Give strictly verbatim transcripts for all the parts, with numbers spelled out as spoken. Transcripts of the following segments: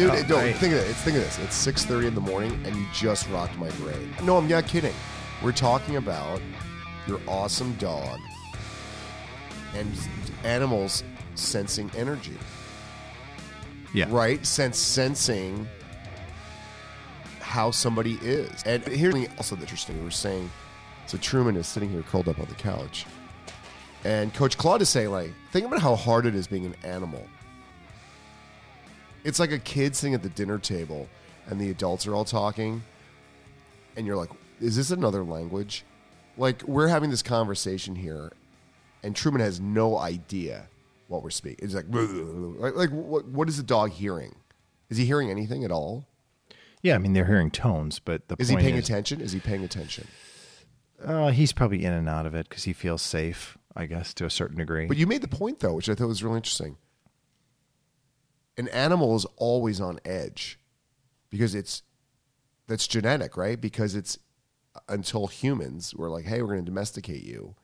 Dude, oh, no, think of it. It's, think of this. It's six thirty in the morning, and you just rocked my brain. No, I'm not kidding. We're talking about your awesome dog and animals sensing energy. Yeah. Right? Sense sensing how somebody is. And here's something also interesting. We were saying, so Truman is sitting here curled up on the couch, and Coach Claude is saying, like, think about how hard it is being an animal. It's like a kid sitting at the dinner table, and the adults are all talking, and you're like, is this another language? Like, we're having this conversation here, and Truman has no idea what we're speaking. It's like, like, like what, what is the dog hearing? Is he hearing anything at all? Yeah, I mean, they're hearing tones, but the point is... Is he paying attention? Is he paying attention? Uh, he's probably in and out of it because he feels safe, I guess, to a certain degree. But you made the point, though, which I thought was really interesting. An animal is always on edge because it's, that's genetic, right? Because it's, until humans were like, hey, we're going to domesticate you,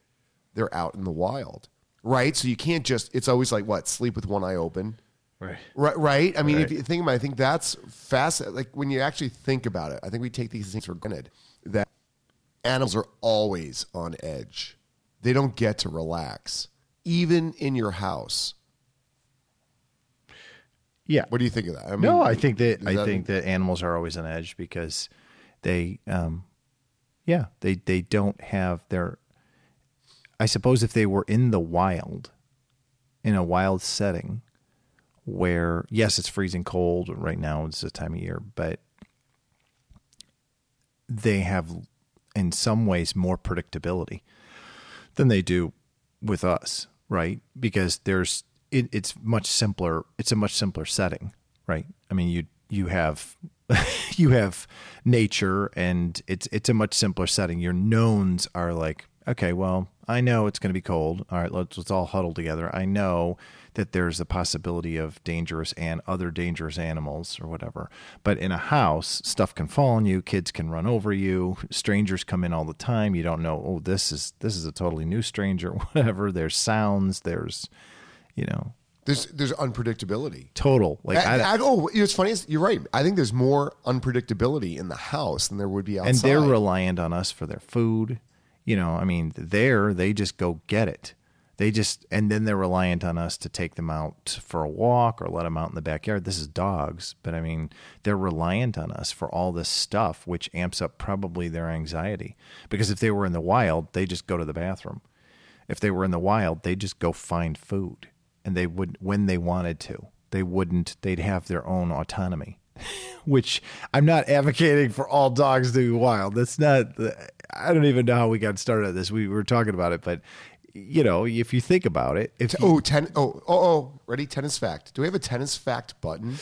they're out in the wild, right? So you can't just, it's always like, what, sleep with one eye open. Right. Right. Right. I mean, right. If you think about it, I think that's fascinating. Like when you actually think about it, I think we take these things for granted that animals are always on edge. They don't get to relax, even in your house. Yeah. What do you think of that? I mean, no, I think that, that I think that animals are always on edge because they, um, yeah, they, they don't have their, I suppose if they were in the wild, in a wild setting where, yes, it's freezing cold right now, it's the time of year, but they have in some ways more predictability than they do with us, right? Because there's, it, it's much simpler, it's a much simpler setting, right? I mean, you, you have... you have nature and it's, it's a much simpler setting. Your knowns are like, okay, well, I know it's going to be cold. All right, let's, let's all huddle together. I know that there's the possibility of dangerous and other dangerous animals or whatever, but in a house, stuff can fall on you. Kids can run over you. Strangers come in all the time. You don't know. Oh, this is, this is a totally new stranger, whatever. There's sounds. There's, you know, There's there's unpredictability. Total. Like I, I, I, oh, it's funny. You're right. I think there's more unpredictability in the house than there would be outside. And they're reliant on us for their food. You know, I mean, there, they just go get it. They just, and then they're reliant on us to take them out for a walk or let them out in the backyard. This is dogs, but I mean, they're reliant on us for all this stuff, which amps up probably their anxiety. Because if they were in the wild, they just go to the bathroom. If they were in the wild, they just go find food. And they would, when they wanted to, they wouldn't, they'd have their own autonomy, which I'm not advocating for all dogs to be wild. That's not, I don't even know how we got started on this. We were talking about it, but you know, if you think about it, if oh, you, ten, oh, oh, oh, ready? Tennis fact. Do we have a tennis fact button?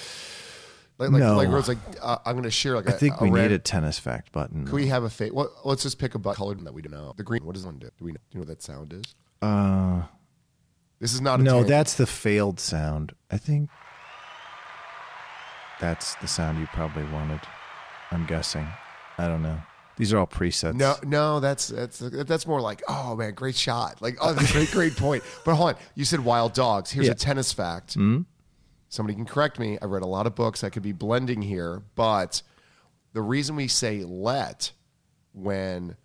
Like, like, no. like where it's like, uh, I'm going to share like I a, think we a need a tennis fact button. Can we have a fake? Well, let's just pick a button colored that we don't know. The green, what does one do? Do we know, do you know what that sound is? Uh, This is not a No, tangent. That's the failed sound. I think that's the sound you probably wanted. I'm guessing. I don't know. These are all presets. No, no, that's that's that's more like, oh man, great shot. Like, oh, that's a great, great point. But hold on, you said wild dogs. Here's yeah. a tennis fact. Mm-hmm. Somebody can correct me. I read a lot of books. I could be blending here, but the reason we say let when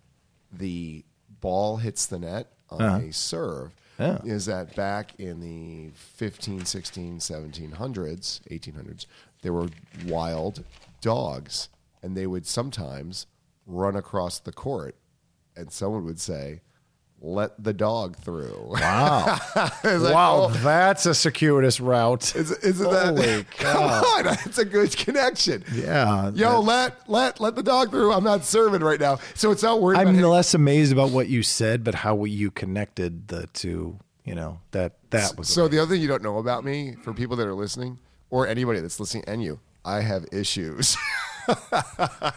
the ball hits the net on uh-huh. a serve. Yeah. Is that back in the fifteen, sixteen, seventeen hundreds, eighteen hundreds, there were wild dogs, and they would sometimes run across the court, and someone would say, let the dog through. Wow. Like, wow, oh, that's a circuitous route. Is, isn't that? Holy cow. Come on, it's a good connection. Yeah. Yo, let, let let the dog through. I'm not serving right now. So it's not worried I'm about I'm less anything. amazed about what you said, but how you connected the two, you know, that, that was So amazing. The other thing you don't know about me, for people that are listening, or anybody that's listening, and you, I have issues.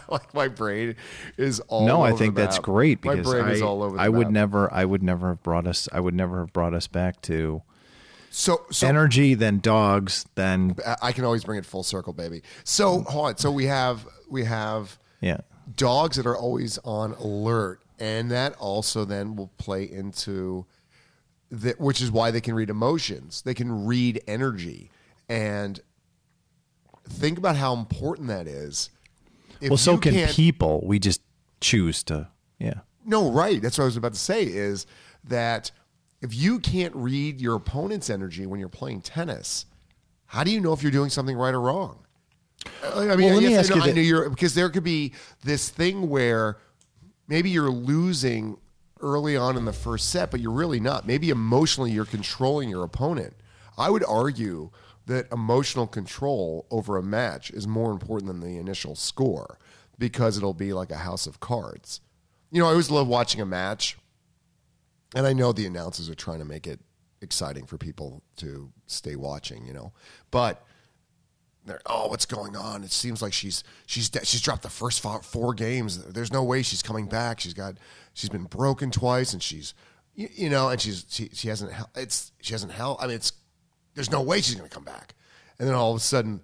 Like my brain is all no, over I think the map. That's great because my brain I, is all over the I map. would never I would never have brought us I would never have brought us back to so, so energy then dogs then I can always bring it full circle, baby. So hold on. So we have we have yeah. dogs that are always on alert, and that also then will play into the, which is why they can read emotions. They can read energy, and think about how important that is. If well, so can people. We just choose to, yeah. No, right. That's what I was about to say, is that if you can't read your opponent's energy when you're playing tennis, how do you know if you're doing something right or wrong? I mean, well, let me ask you that. I know you're, because there could be this thing where maybe you're losing early on in the first set, but you're really not. Maybe emotionally you're controlling your opponent. I would argue that emotional control over a match is more important than the initial score, because it'll be like a house of cards. You know, I always love watching a match, and I know the announcers are trying to make it exciting for people to stay watching, you know, but they're, oh, what's going on? It seems like she's she's de- she's dropped the first four, four games. There's no way she's coming back. She's got she's been broken twice, and she's you, you know, and she's she she hasn't it's she hasn't held. I mean, it's there's no way she's going to come back. And then all of a sudden,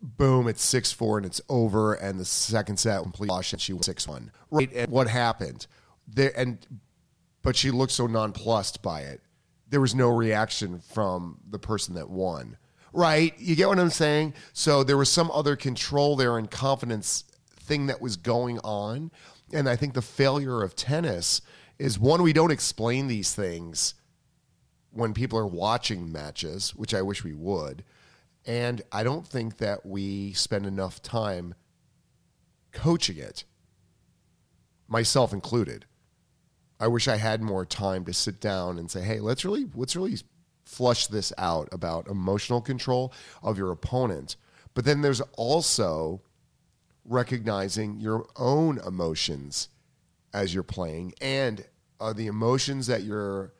boom! It's six four, and it's over. And the second set, complete loss, and she won six one. Right? And what happened? There and but she looked so nonplussed by it. There was no reaction from the person that won. Right, you get what I'm saying? So there was some other control there and confidence thing that was going on. And I think the failure of tennis is, one, we don't explain these things when people are watching matches, which I wish we would. And I don't think that we spend enough time coaching it, myself included. I wish I had more time to sit down and say, hey, let's really, let's really... flush this out about emotional control of your opponent. But then there's also recognizing your own emotions as you're playing, and uh, the emotions that you're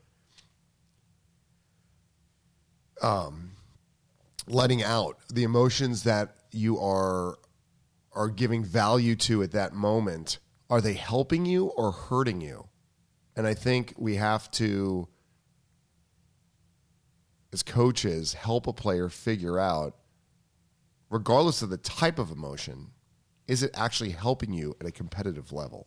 um, letting out, the emotions that you are are giving value to at that moment. Are they helping you or hurting you? And I think we have to, as coaches, help a player figure out, regardless of the type of emotion, is it actually helping you at a competitive level?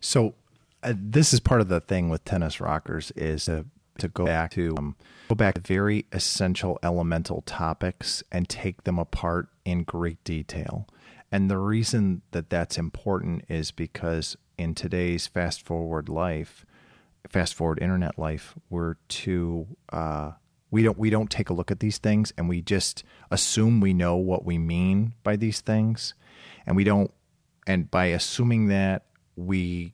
So uh, this is part of the thing with Tennis Rockers, is to, to go back to um, go back to very essential elemental topics and take them apart in great detail. And the reason that that's important is because in today's fast forward life, fast forward internet life, we're too, uh, we don't, we don't take a look at these things, and we just assume we know what we mean by these things. And we don't, and by assuming that, we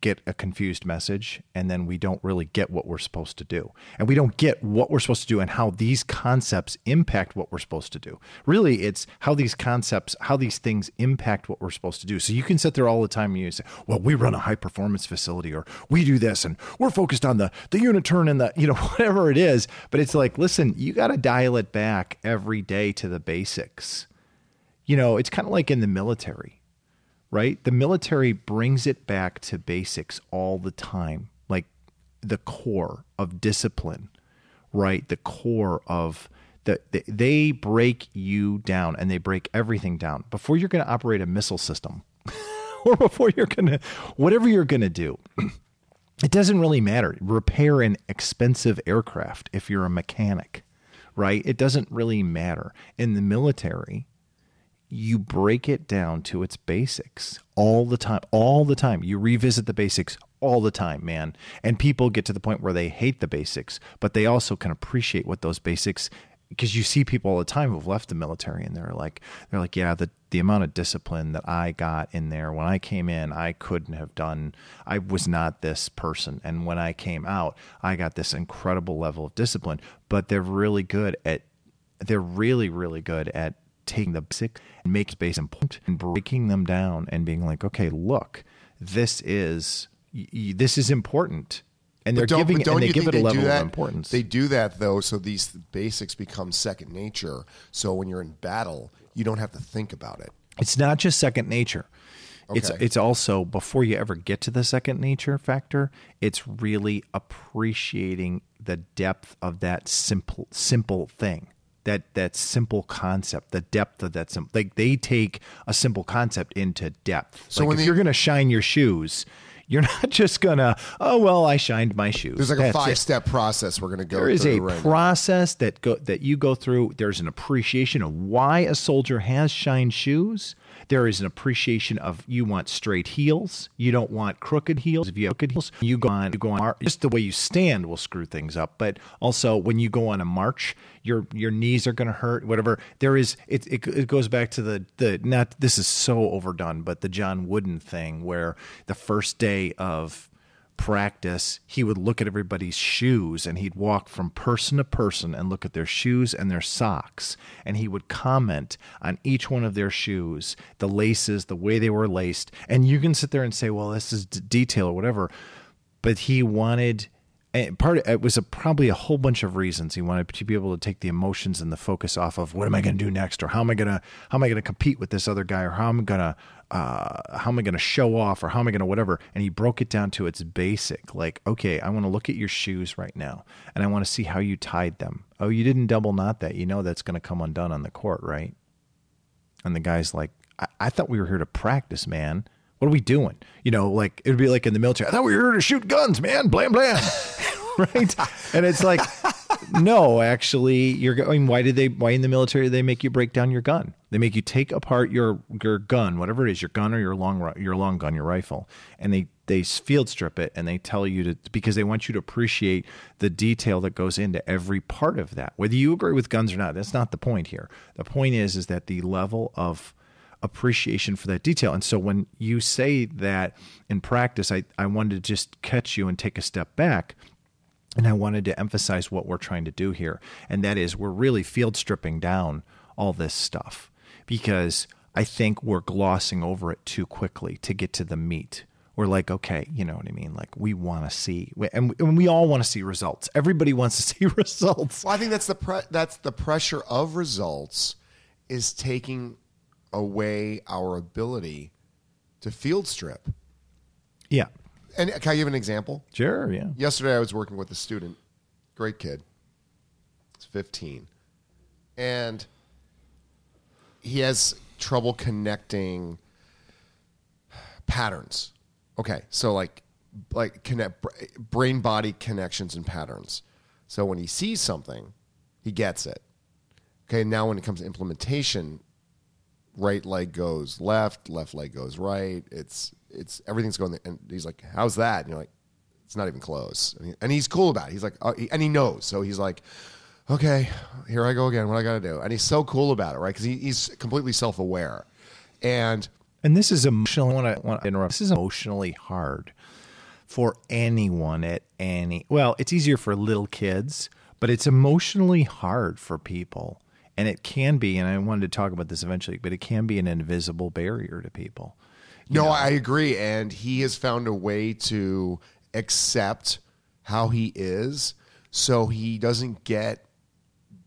get a confused message, and then we don't really get what we're supposed to do. And we don't get what we're supposed to do and how these concepts impact what we're supposed to do. Really, it's how these concepts, how these things impact what we're supposed to do. So you can sit there all the time and you say, well, we run a high performance facility, or we do this, and we're focused on the, the unit turn and the, you know, whatever it is. But it's like, listen, you got to dial it back every day to the basics. You know, it's kind of like in the military. Right? The military brings it back to basics all the time, like the core of discipline, right? The core of the, the they break you down, and they break everything down before you're going to operate a missile system or before you're going to, whatever you're going to do. It doesn't really matter. Repair an expensive aircraft if you're a mechanic, right? It doesn't really matter. In the military, you break it down to its basics all the time, all the time. You revisit the basics all the time, man. And people get to the point where they hate the basics, but they also can appreciate what those basics, because you see people all the time who've left the military, and they're like, they're like, yeah, the, the amount of discipline that I got in there when I came in, I couldn't have done, I was not this person. And when I came out, I got this incredible level of discipline, but they're really good at, they're really, really good at taking the basics and make space important and breaking them down and being like, okay, look, this is, y- y- this is important. And they're giving it, and they give it a level of importance. They do that though. So these basics become second nature. So when you're in battle, you don't have to think about it. It's not just second nature. Okay. It's, it's also, before you ever get to the second nature factor, it's really appreciating the depth of that simple, simple thing. That that simple concept, the depth of that simple, like they take a simple concept into depth. So like when if they, you're going to shine your shoes, You're not just going to, oh, well, I shined my shoe. There's like That's a five-step process we're going to go through. There is a right process now. that go, that you go through. There's an appreciation of why a soldier has shined shoes. There is an appreciation of you want straight heels. You don't want crooked heels. If you have crooked heels, you go on, you go on. Just the way you stand will screw things up. But also when you go on a march, your your knees are going to hurt, whatever. There is, it, it it goes back to the, the not, this is so overdone, but the John Wooden thing where the first day of practice, he would look at everybody's shoes and he'd walk from person to person and look at their shoes and their socks. And he would comment on each one of their shoes, the laces, the way they were laced. And you can sit there and say, well, this is d- detail or whatever. But he wanted, and part of it was a, probably a whole bunch of reasons. He wanted to be able to take the emotions and the focus off of what am I going to do next? Or how am I going to, how am I going to compete with this other guy? Or how am I going to, Uh, how am I going to show off or how am I going to whatever? And he broke it down to its basic, like, okay, I want to look at your shoes right now and I want to see how you tied them. Oh, you didn't double knot that. You know, that's going to come undone on the court, right? And the guy's like, I, I thought we were here to practice, man. What are we doing? You know, like it'd be like in the military. I thought we were here to shoot guns, man. Blam, blam. Right. And it's like, no, actually you're going, why did they, why in the military, they make you break down your gun? They make you take apart your, your gun, whatever it is, your gun or your long, your long gun, your rifle. And they, they field strip it and they tell you to, because they want you to appreciate the detail that goes into every part of that. Whether you agree with guns or not, that's not the point here. The point is, is that the level of appreciation for that detail. And so when you say that in practice, I, I wanted to just catch you and take a step back. And I wanted to emphasize what we're trying to do here. And that is we're really field stripping down all this stuff because I think we're glossing over it too quickly to get to the meat. We're like, okay, you know what I mean? Like we want to see, and we all want to see results. Everybody wants to see results. Well, I think that's the, pre- that's the pressure of results is taking away our ability to field strip. Yeah. And can I give an example? Sure, yeah. Yesterday I was working with a student, great kid. He's fifteen. And he has trouble connecting patterns. Okay, so like like connect brain-body connections and patterns. So when he sees something, he gets it. Okay, now when it comes to implementation, right leg goes left, left leg goes right. It's It's everything's going there. And he's like, how's that? And you're like, it's not even close. And, he, and he's cool about it. He's like, oh, he, and he knows. So he's like, okay, here I go again. What I got to do? And he's so cool about it, right? Because he, he's completely self-aware. And and this is emotional. I want to, want to interrupt. This is emotionally hard for anyone at any. Well, it's easier for little kids, but it's emotionally hard for people. And it can be, and I wanted to talk about this eventually, but it can be an invisible barrier to people. You no, know. I agree. And he has found a way to accept how he is so he doesn't get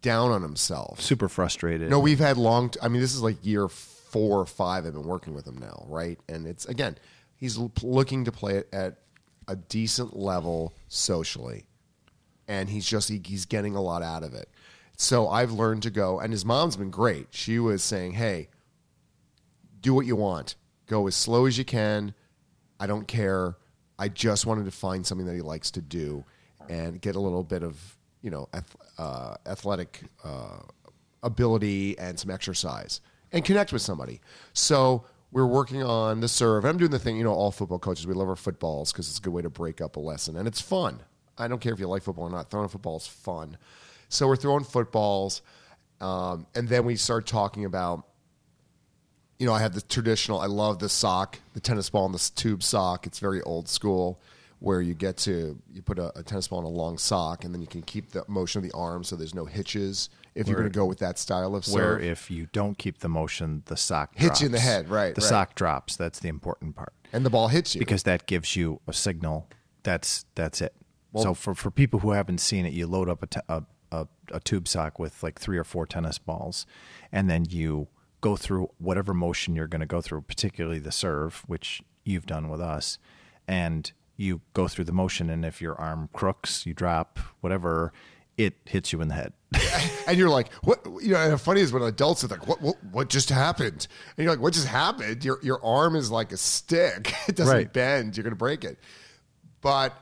down on himself. Super frustrated. No, we've had long... T- I mean, this is like year four or five I've been working with him now, right? And it's, again, he's l- looking to play it at a decent level socially. And he's just, he, he's getting a lot out of it. So I've learned to go... And his mom's been great. She was saying, hey, do what you want. Go as slow as you can. I don't care. I just wanted to find something that he likes to do and get a little bit of, you know, uh, athletic uh, ability and some exercise and connect with somebody. So we're working on the serve. I'm doing the thing, you know, all football coaches, we love our footballs because it's a good way to break up a lesson. And it's fun. I don't care if you like football or not. Throwing a football is fun. So we're throwing footballs. Um, and then we start talking about, you know, I have the traditional, I love the sock, the tennis ball and the tube sock. It's very old school where you get to, you put a, a tennis ball in a long sock and then you can keep the motion of the arm so there's no hitches if where, you're going to go with that style of serve. Where if you don't keep the motion, the sock drops. Hits you in the head, right. The right. sock drops. That's the important part. And the ball hits you. Because that gives you a signal. That's that's it. Well, so for, for people who haven't seen it, you load up a, t- a, a, a tube sock with like three or four tennis balls and then you... go through whatever motion you're going to go through, particularly the serve, which you've done with us, and you go through the motion. And if your arm crooks, you drop, whatever, it hits you in the head. And you're like, what? You know, and the funny is when adults are like, what, what, what just happened? And you're like, what just happened? Your, your arm is like a stick. It doesn't right. bend. You're going to break it. But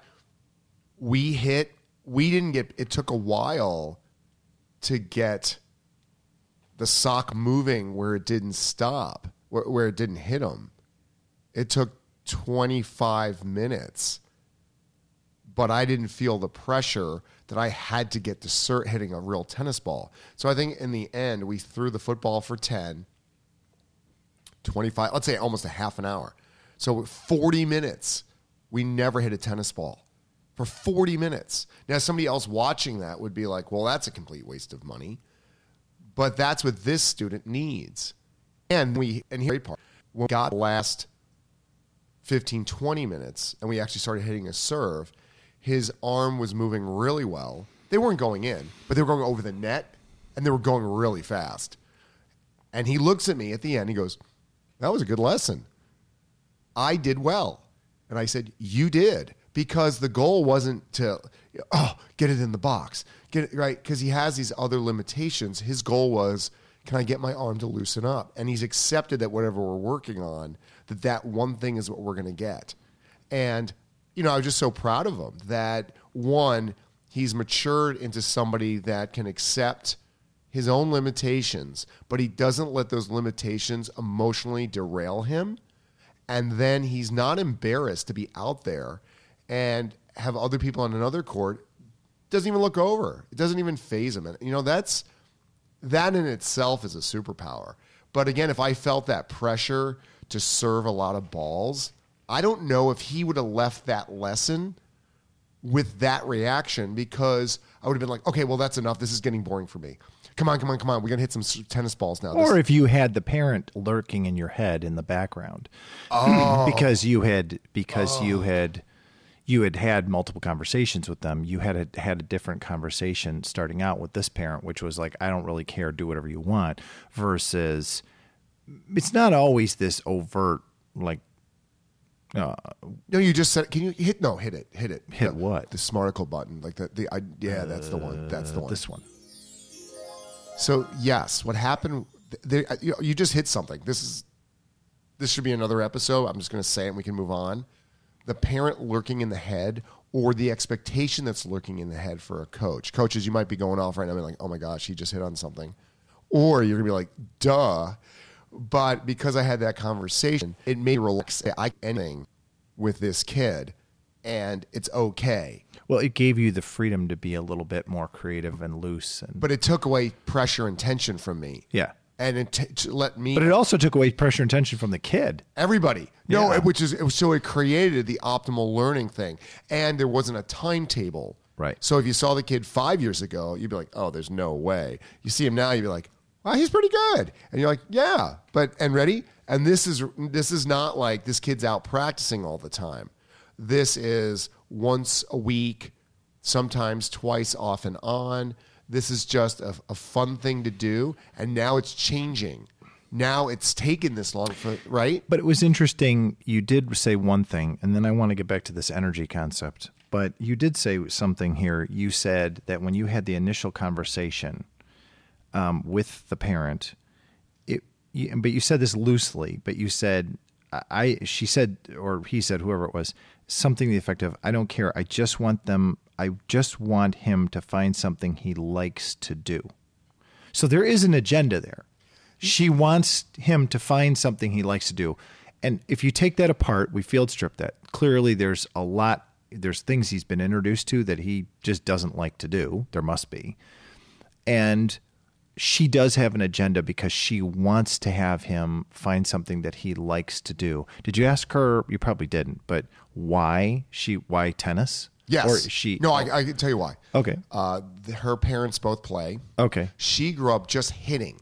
we hit, we didn't get, it took a while to get the sock moving where it didn't stop, where, where it didn't hit him. It took twenty-five minutes, but I didn't feel the pressure that I had to get to cert hitting a real tennis ball. So I think in the end, we threw the football for ten, twenty-five, let's say almost a half an hour. So forty minutes, we never hit a tennis ball for forty minutes. Now, somebody else watching that would be like, well, that's a complete waste of money. But that's what this student needs. And we, and here's the part, we got the last fifteen, twenty minutes, and we actually started hitting a serve, his arm was moving really well. They weren't going in, but they were going over the net, and they were going really fast. And he looks at me at the end. He goes, that was a good lesson. I did well. And I said, you did, because the goal wasn't to, oh, get it in the box. Get it right, because he has these other limitations. His goal was, can I get my arm to loosen up? And he's accepted that whatever we're working on, that that one thing is what we're going to get. And you know, I was just so proud of him that, one, he's matured into somebody that can accept his own limitations, but he doesn't let those limitations emotionally derail him. And then he's not embarrassed to be out there and have other people on another court. Doesn't even look over. It doesn't even phase him. And, you know, that's that in itself is a superpower. But again, if I felt that pressure to serve a lot of balls, I don't know if he would have left that lesson with that reaction, because I would have been like, okay, well, that's enough. This is getting boring for me. Come on, come on, come on. We're going to hit some tennis balls now. Or this- if you had the parent lurking in your head in the background, oh. because you had, because oh. you had, you had had multiple conversations with them. You had a, had a different conversation starting out with this parent, which was like, I don't really care. Do whatever you want, versus it's not always this overt, like, Uh, no, you just said. Can you hit? No, hit it. Hit it. Hit the, what? The Smarticle button, like the the. I, yeah, that's the one. That's the one. This one. So yes, what happened? They, you, know, you just hit something. This is. This should be another episode. I'm just going to say it, and we can move on. The parent lurking in the head, or the expectation that's lurking in the head for a coach. Coaches, you might be going off right now, and like, oh my gosh, he just hit on something, or you're going to be like, duh. But because I had that conversation, it made me relax. I can do anything with this kid, and it's okay. Well, it gave you the freedom to be a little bit more creative and loose. And but it took away pressure and tension from me. Yeah. And it t- to let me... But it also took away pressure and tension from the kid. Everybody. No, yeah. which is... It was, so it created the optimal learning thing. And there wasn't a timetable. Right. So if you saw the kid five years ago, you'd be like, oh, there's no way. You see him now, you'd be like, wow, he's pretty good. And you're like, yeah, but, and ready? And this is, this is not like this kid's out practicing all the time. This is once a week, sometimes twice off and on. This is just a, a fun thing to do. And now it's changing. Now it's taken this long for, right? But it was interesting. You did say one thing, and then I want to get back to this energy concept, but you did say something here. You said that when you had the initial conversation Um, with the parent, it, you, but you said this loosely, but you said, I, she said, or he said, whoever it was, something to the effect of, I don't care. I just want them. I just want him to find something he likes to do. So there is an agenda there. She wants him to find something he likes to do. And if you take that apart, we field strip that. Clearly there's a lot, there's things he's been introduced to that he just doesn't like to do. There must be. And she does have an agenda because she wants to have him find something that he likes to do. Did you ask her? You probably didn't, but why she, why tennis? Yes. Or she, no, oh. I, I can tell you why. Okay. Uh, her parents both play. Okay. She grew up just hitting.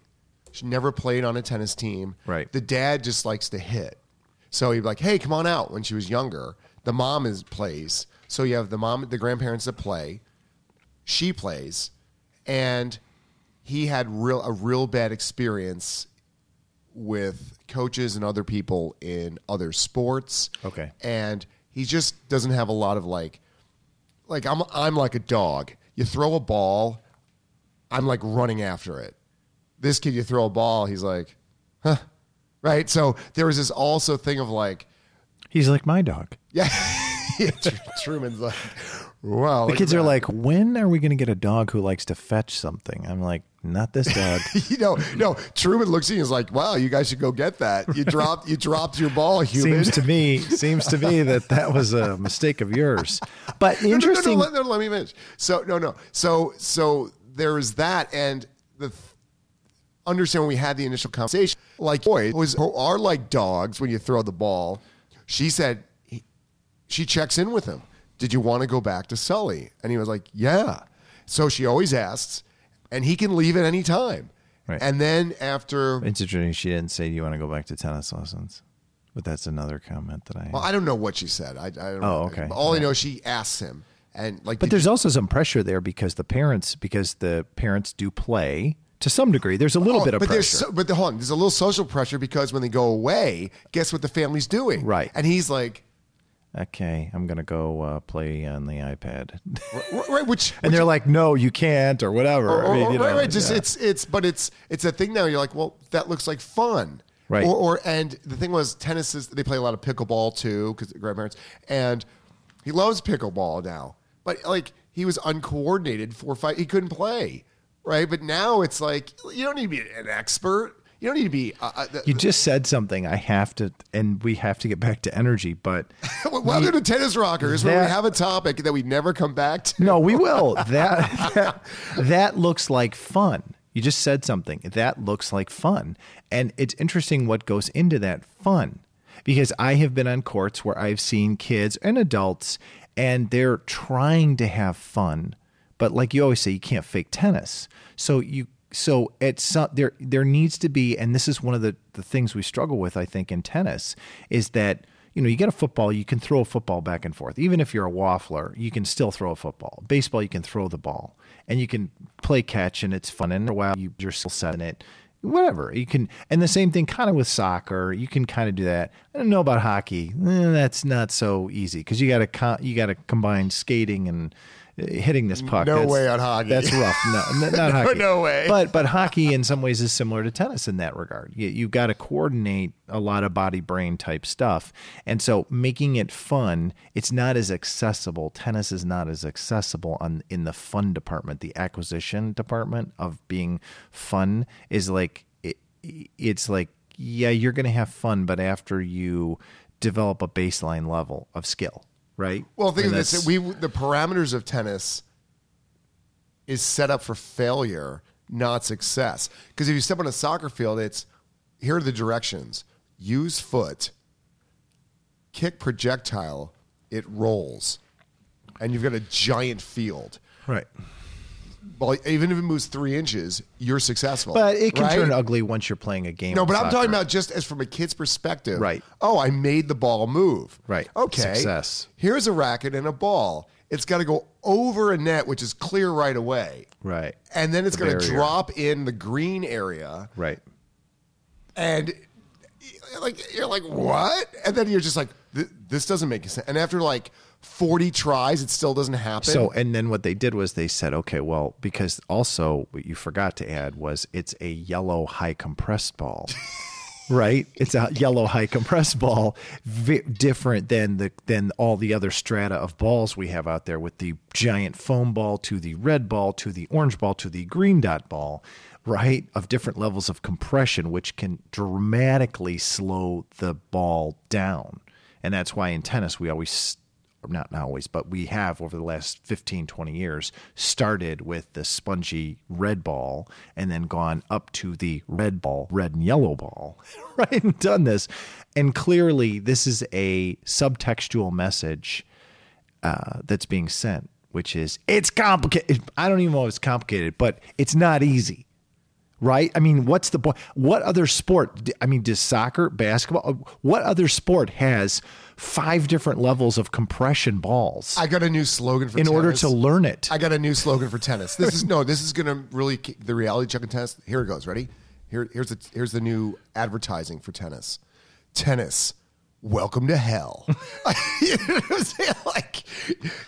She never played on a tennis team. Right. The dad just likes to hit. So he'd be like, hey, come on out. When she was younger, the mom is plays. So you have the mom, the grandparents that play, she plays, and he had real a real bad experience with coaches and other people in other sports. Okay. And he just doesn't have a lot of like, like I'm I'm like a dog. you throw a ball, I'm like running after it. This kid, you throw a ball, he's like, huh, right? So there was this also thing of like, he's like my dog. Yeah. Yeah, Truman's like, wow. The kids are like, when are we going to get a dog who likes to fetch something? I'm like, not this dog. You know, no. Truman looks at you and is like, wow, you guys should go get that. You dropped, you dropped your ball, human. Seems to me, seems to me that that was a mistake of yours. But interesting. No, no, no, no, no, let me finish. So no, no. So so there is that, and the th- understand when we had the initial conversation, like boys was, are like dogs when you throw the ball. She said. She checks in with him. Did you want to go back to Sully? And he was like, yeah. So she always asks, and he can leave at any time. Right. And then after... It's interesting she didn't say, do you want to go back to tennis lessons? But that's another comment that I... Well, had. I don't know what she said. I, I don't oh, know. okay. All yeah. I know, she asks him. and like. But there's you- also some pressure there because the parents, because the parents do play... To some degree, there's a little oh, bit of but pressure. So, but hold on, there's a little social pressure because when they go away, guess what the family's doing? Right. And he's like... Okay, I'm going to go uh, play on the iPad. Right, right which And which, they're like, no, you can't, or whatever. Or, or, I mean, you right, know, right. Just, yeah. it's, it's, but it's it's a thing now. You're like, well, that looks like fun. Right. Or, or And the thing was, tennis is, they play a lot of pickleball, too, because grandparents. And he loves pickleball now. But, like, he was uncoordinated for fight. He couldn't play, right? But now it's like, you don't need to be an expert. You don't need to be. Uh, th- you just said something. I have to, and we have to get back to energy. But welcome we, to Tennis Rockers, that, where we have a topic that we never come back to. No, we will. That, that that looks like fun. You just said something. That looks like fun, and it's interesting what goes into that fun, because I have been on courts where I've seen kids and adults, and they're trying to have fun, but like you always say, you can't fake tennis. So you. So at some, there there needs to be, and this is one of the, the things we struggle with, I think, in tennis, is that, you know, you get a football, you can throw a football back and forth. Even if you're a waffler, you can still throw a football. Baseball, you can throw the ball. And you can play catch, and it's fun. And for a while, you're still setting it. Whatever. You can, and the same thing kind of with soccer. You can kind of do that. I don't know about hockey. Eh, that's not so easy, because you got to you got to combine skating and hitting this puck. No that's, way on hockey. That's rough. No, not no, hockey. No way. But but hockey in some ways is similar to tennis in that regard. You, you've got to coordinate a lot of body brain type stuff. And so making it fun, it's not as accessible. Tennis is not as accessible on in the fun department. The acquisition department of being fun is like, it, it's like, yeah, you're going to have fun, but after you develop a baseline level of skill. Right. Well, think of this: we the parameters of tennis is set up for failure, not success. Because if you step on a soccer field, it's here are the directions: use foot, kick projectile, it rolls, and you've got a giant field. Right. Well, even if it moves three inches, you're successful. But it can right? turn ugly once you're playing a game. No, but soccer. I'm talking about just as from a kid's perspective. Right. Oh, I made the ball move. Right. Okay. Success. Here's a racket and a ball. It's got to go over a net, which is clear right away. Right. And then it's the going to drop in the green area. Right. And like you're like, what? And then you're just like, this doesn't make sense. And after like forty tries, it still doesn't happen. So, and then what they did was they said, okay, well, because also what you forgot to add was it's a yellow high compressed ball, right? It's a yellow high compressed ball, v- different than the, than all the other strata of balls we have out there, with the giant foam ball to the red ball, to the orange ball, to the green dot ball, right? Of different levels of compression, which can dramatically slow the ball down. And that's why in tennis, we always Not, not always, but we have over the last fifteen, twenty years started with the spongy red ball and then gone up to the red ball, red and yellow ball, right? And done this. And clearly this is a subtextual message uh, that's being sent, which is it's complicated. I don't even know if it's complicated, but it's not easy. Right? I mean, what's the point? What other sport? I mean, does soccer, basketball, what other sport has five different levels of compression balls? I got a new slogan for tennis. In order to learn it. I got a new slogan for tennis. This is, no, this is going to really kick the reality check in tennis. Here it goes. Ready? Here, here's the, here's the new advertising for tennis. Tennis, welcome to hell. You know what I'm saying? Like,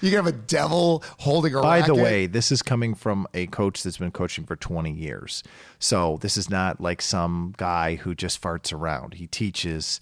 you have a devil holding a By racket. By the way, this is coming from a coach that's been coaching for twenty years. So this is not like some guy who just farts around. He teaches,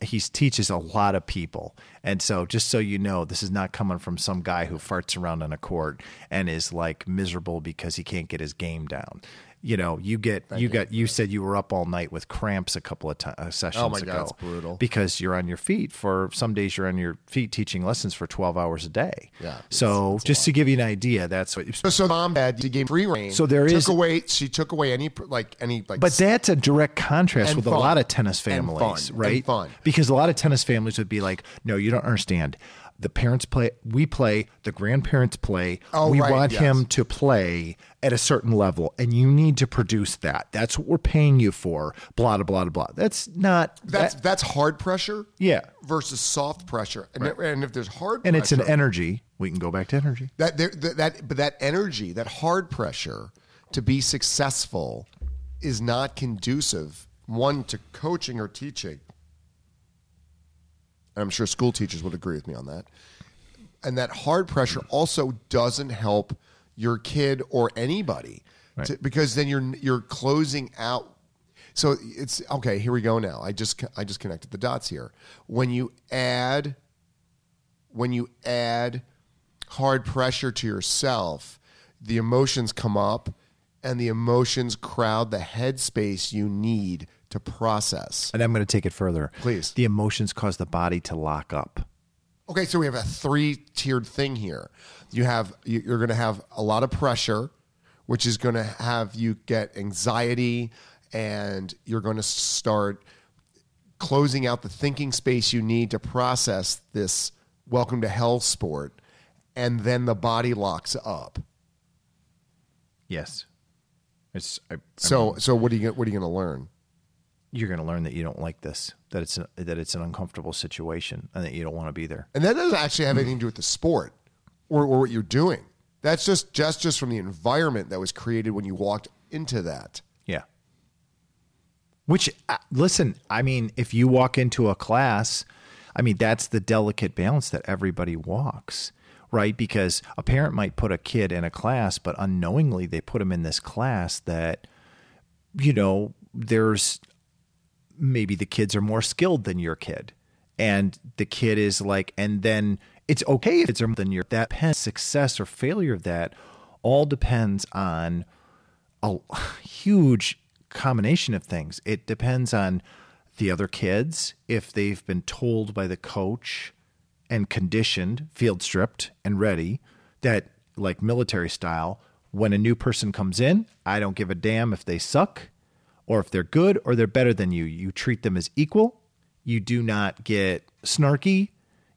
he teaches a lot of people. And so just so you know, this is not coming from some guy who farts around on a court and is like miserable because he can't get his game down. You know, you get Thank you you got you said you were up all night with cramps a couple of t- uh, sessions ago. Oh my God, it's brutal. Because you're on your feet for some days. You're on your feet teaching lessons for twelve hours a day. Yeah. So it's, it's just to give you an idea, that's what. So, so mom had to give free reign. So there took is away. She took away any like any like. But that's a direct contrast with fun. A lot of tennis families, and fun, right? And fun. Because a lot of tennis families would be like, "No, you don't understand. The parents play, we play, the grandparents play. Oh, we right, want yes. him to play at a certain level, and you need to produce that. That's what we're paying you for, blah, blah, blah, blah." That's not... That's that, that's hard pressure yeah. versus soft pressure. And, right. and if there's hard and pressure... And it's an energy. We can go back to energy. That, there, that, that But that energy, that hard pressure to be successful is not conducive, one, to coaching or teaching. And I'm sure school teachers would agree with me on that. And that hard pressure also doesn't help your kid or anybody right. to, because then you're you're closing out. So it's okay. Here we go. Now I just I just connected the dots here. When you add when you add hard pressure to yourself, the emotions come up, and the emotions crowd the headspace you need to process. And I'm going to take it further. Please. The emotions cause the body to lock up. Okay, so we have a three-tiered thing here. You have, you're going to have a lot of pressure, which is going to have you get anxiety, and you're going to start closing out the thinking space you need to process this welcome to hell sport, and then the body locks up. Yes. It's I, So so what are you what are you going to learn? You're going to learn that you don't like this, that it's a, that it's an uncomfortable situation, and that you don't want to be there. And that doesn't actually have anything to do with the sport or, or what you're doing. That's just, just just from the environment that was created when you walked into that. Yeah. Which, uh, listen, I mean, if you walk into a class, I mean, that's the delicate balance that everybody walks, right? Because a parent might put a kid in a class, but unknowingly they put them in this class that, you know, there's... maybe the kids are more skilled than your kid, and the kid is like, and then it's okay if it's more than your, that success or failure of that all depends on a huge combination of things. It depends on the other kids. If they've been told by the coach and conditioned, field stripped and ready, that like military style, when a new person comes in, I don't give a damn if they suck, or if they're good or they're better than you. You treat them as equal. You do not get snarky.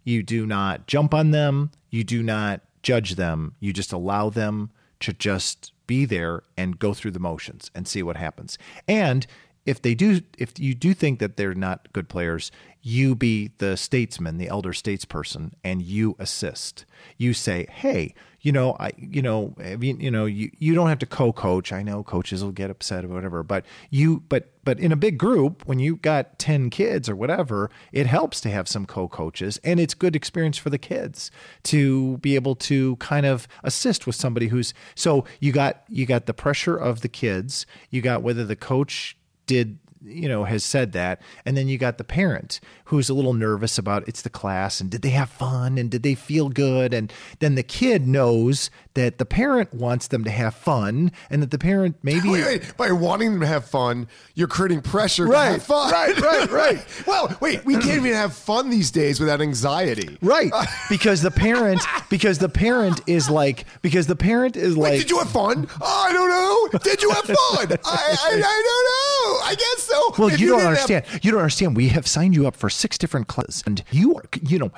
You do not jump on them. You do not judge them. You just allow them to just be there and go through the motions and see what happens. And if they do, if you do think that they're not good players, you be the statesman, the elder statesperson, and you assist. You say, "Hey, you know, I, you know, I mean, you know, you, you don't have to co-coach. I know coaches will get upset or whatever, but you, but, but in a big group, when you got ten kids or whatever, it helps to have some co-coaches, and it's good experience for the kids to be able to kind of assist with somebody who's, so you got, you got the pressure of the kids, you got whether the coach did, you know, has said that. And then you got the parent who's a little nervous about it's the class and did they have fun and did they feel good? And then the kid knows that the parent wants them to have fun, and that the parent maybe wait, wait. by wanting them to have fun, you're creating pressure. Right. To have fun. Right. Right. Right. Well, wait, we can't even have fun these days without anxiety. Right. Because the parent, because the parent is like, because the parent is like, wait, did you have fun? Oh, I don't know. Did you have fun? I, I, I don't know. I guess so. No, well, you don't you understand. Have- you don't understand. We have signed you up for six different classes, and you are, you know,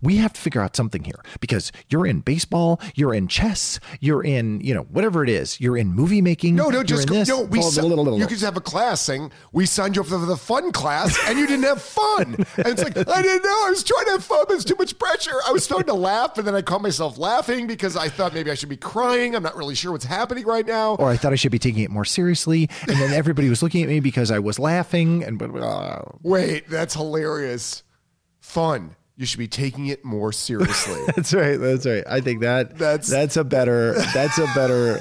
we have to figure out something here because you're in baseball, you're in chess, you're in, you know, whatever it is, you're in movie making. No, no, just this, no. We blah, blah, blah, blah, blah. You could just have a class saying we signed you up for the fun class, and you didn't have fun. And it's like, I didn't know. I was trying to have fun. But it's too much pressure. I was starting to laugh, and then I caught myself laughing because I thought maybe I should be crying. I'm not really sure what's happening right now. Or I thought I should be taking it more seriously, and then everybody was looking at me because I was laughing and but uh, wait, that's hilarious. fun. You should be taking it more seriously. That's right. That's right. I think that that's, that's a better, that's a better,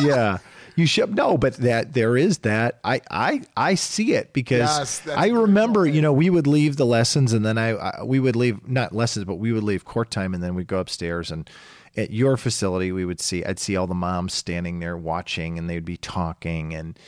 yeah. You should no, but that there is that I I I see it because yes, I remember you know we would leave the lessons and then I, I we would leave not lessons but we would leave court time and then we'd go upstairs and at your facility we would see I'd see all the moms standing there watching and they'd be talking and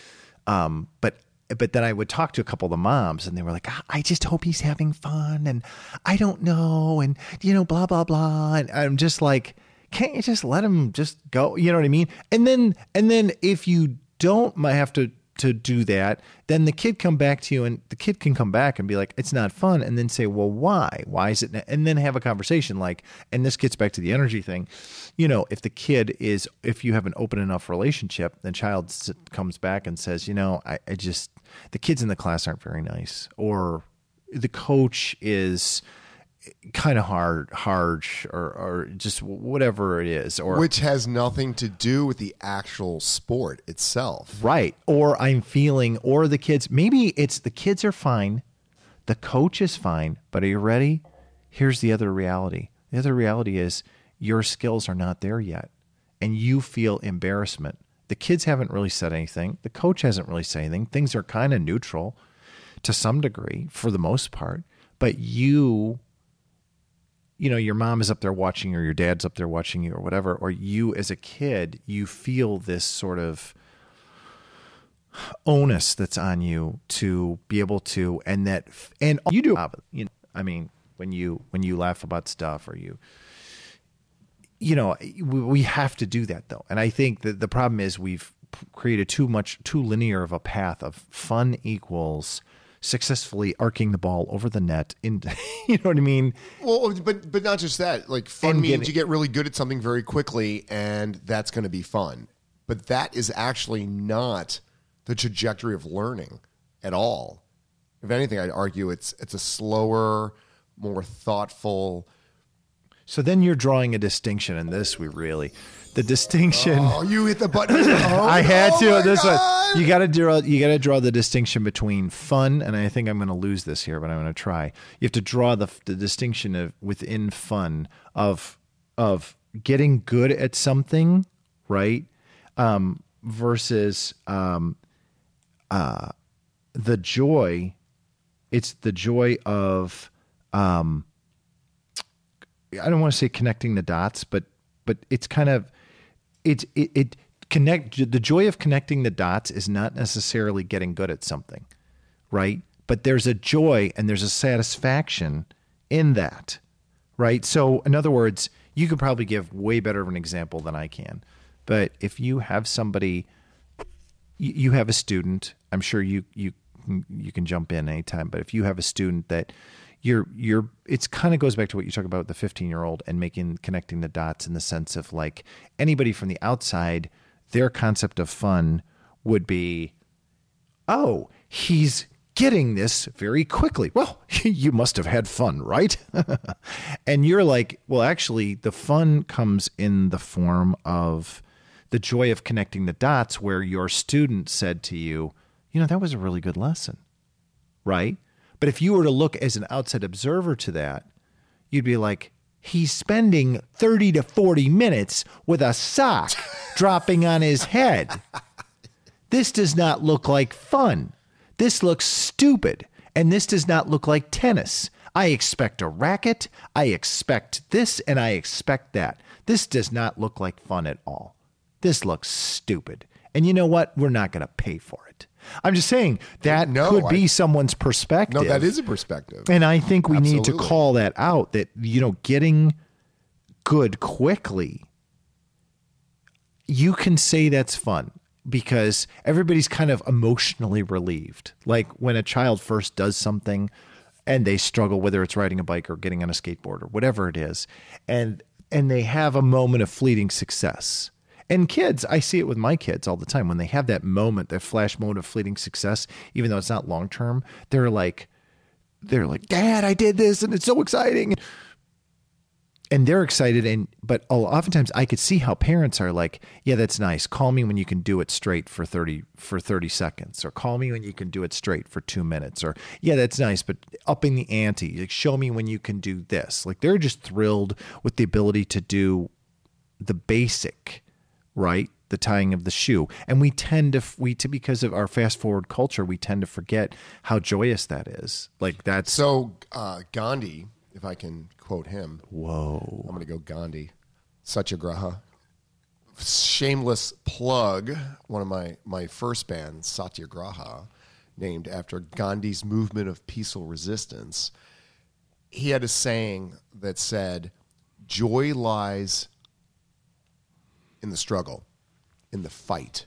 um but but then I would talk to a couple of the moms and they were like I just hope he's having fun and I don't know and you know blah blah blah and I'm just like. Can't you just let him just go? You know what I mean? And then, and then if you don't have to, to do that, then the kid come back to you and the kid can come back and be like, it's not fun. And then say, well, why, why is it? Not? And then have a conversation like, and this gets back to the energy thing. You know, if the kid is, if you have an open enough relationship, the child comes back and says, you know, I, I just, the kids in the class aren't very nice, or the coach is kind of hard, harsh, or, or just whatever it is, or which has nothing to do with the actual sport itself, right? Or I'm feeling, or the kids. Maybe it's the kids are fine, the coach is fine. But are you ready? Here's the other reality. The other reality is your skills are not there yet, and you feel embarrassment. The kids haven't really said anything. The coach hasn't really said anything. Things are kind of neutral, to some degree, for the most part. But you. You know, your mom is up there watching, or your dad's up there watching you, or whatever, or you as a kid, you feel this sort of onus that's on you to be able to, and that, and you do, you know, I mean, when you, when you laugh about stuff or you, you know, we have to do that though. And I think that the problem is we've created too much, too linear of a path of fun equals successfully arcing the ball over the net in, you know what I mean? Well, but, but not just that, like fun means you get really good at something very quickly and that's going to be fun, but that is actually not the trajectory of learning at all. If anything, I'd argue it's, it's a slower, more thoughtful. So then you're drawing a distinction in this. We really, the distinction. Oh, you hit the button. Oh, I had oh to. This God. One. You got to draw. You got to draw the distinction between fun, and I think I'm going to lose this here, but I'm going to try. You have to draw the the distinction of within fun of of getting good at something, right? Um, versus um, uh, the joy. It's the joy of. Um, I don't want to say connecting the dots, but but it's kind of. It, it it connect the joy of connecting the dots is not necessarily getting good at something, right? But there's a joy and there's a satisfaction in that, right? So in other words, you could probably give way better of an example than I can. But if you have somebody, you, you have a student. I'm sure you you you can jump in anytime. But if you have a student that you're you're, it's kind of goes back to what you talk about with the fifteen year old and making connecting the dots in the sense of like anybody from the outside, their concept of fun would be, oh, he's getting this very quickly. Well, you must have had fun, right? And you're like, well, actually, the fun comes in the form of the joy of connecting the dots, where your student said to you, you know, that was a really good lesson, right? But if you were to look as an outside observer to that, you'd be like, he's spending thirty to forty minutes with a sock dropping on his head. This does not look like fun. This looks stupid. And this does not look like tennis. I expect a racket. I expect this and I expect that. This does not look like fun at all. This looks stupid. And you know what? We're not going to pay for it. I'm just saying that no, could be I, someone's perspective. No, that is a perspective. And I think we Absolutely. Need to call that out, that, you know, getting good quickly, you can say that's fun because everybody's kind of emotionally relieved. Like when a child first does something and they struggle, whether it's riding a bike or getting on a skateboard or whatever it is, and and they have a moment of fleeting success. And kids, I see it with my kids all the time. When they have that moment, that flash moment of fleeting success, even though it's not long-term, they're like, they're like, Dad, I did this and it's so exciting. and they're excited. And, but oftentimes I could see how parents are like, yeah, that's nice. Call me when you can do it straight for thirty, for thirty seconds, or call me when you can do it straight for two minutes, or yeah, that's nice, but upping the ante, like show me when you can do this. Like they're just thrilled with the ability to do the basic, right? The tying of the shoe. And we tend to, we to, because of our fast forward culture, we tend to forget how joyous that is. Like that's so uh, Gandhi, if I can quote him. Whoa. I'm going to go Gandhi. Satyagraha. Shameless plug. One of my, my first bands, Satyagraha, named after Gandhi's movement of peaceful resistance. He had a saying that said, joy lies in the struggle, in the fight,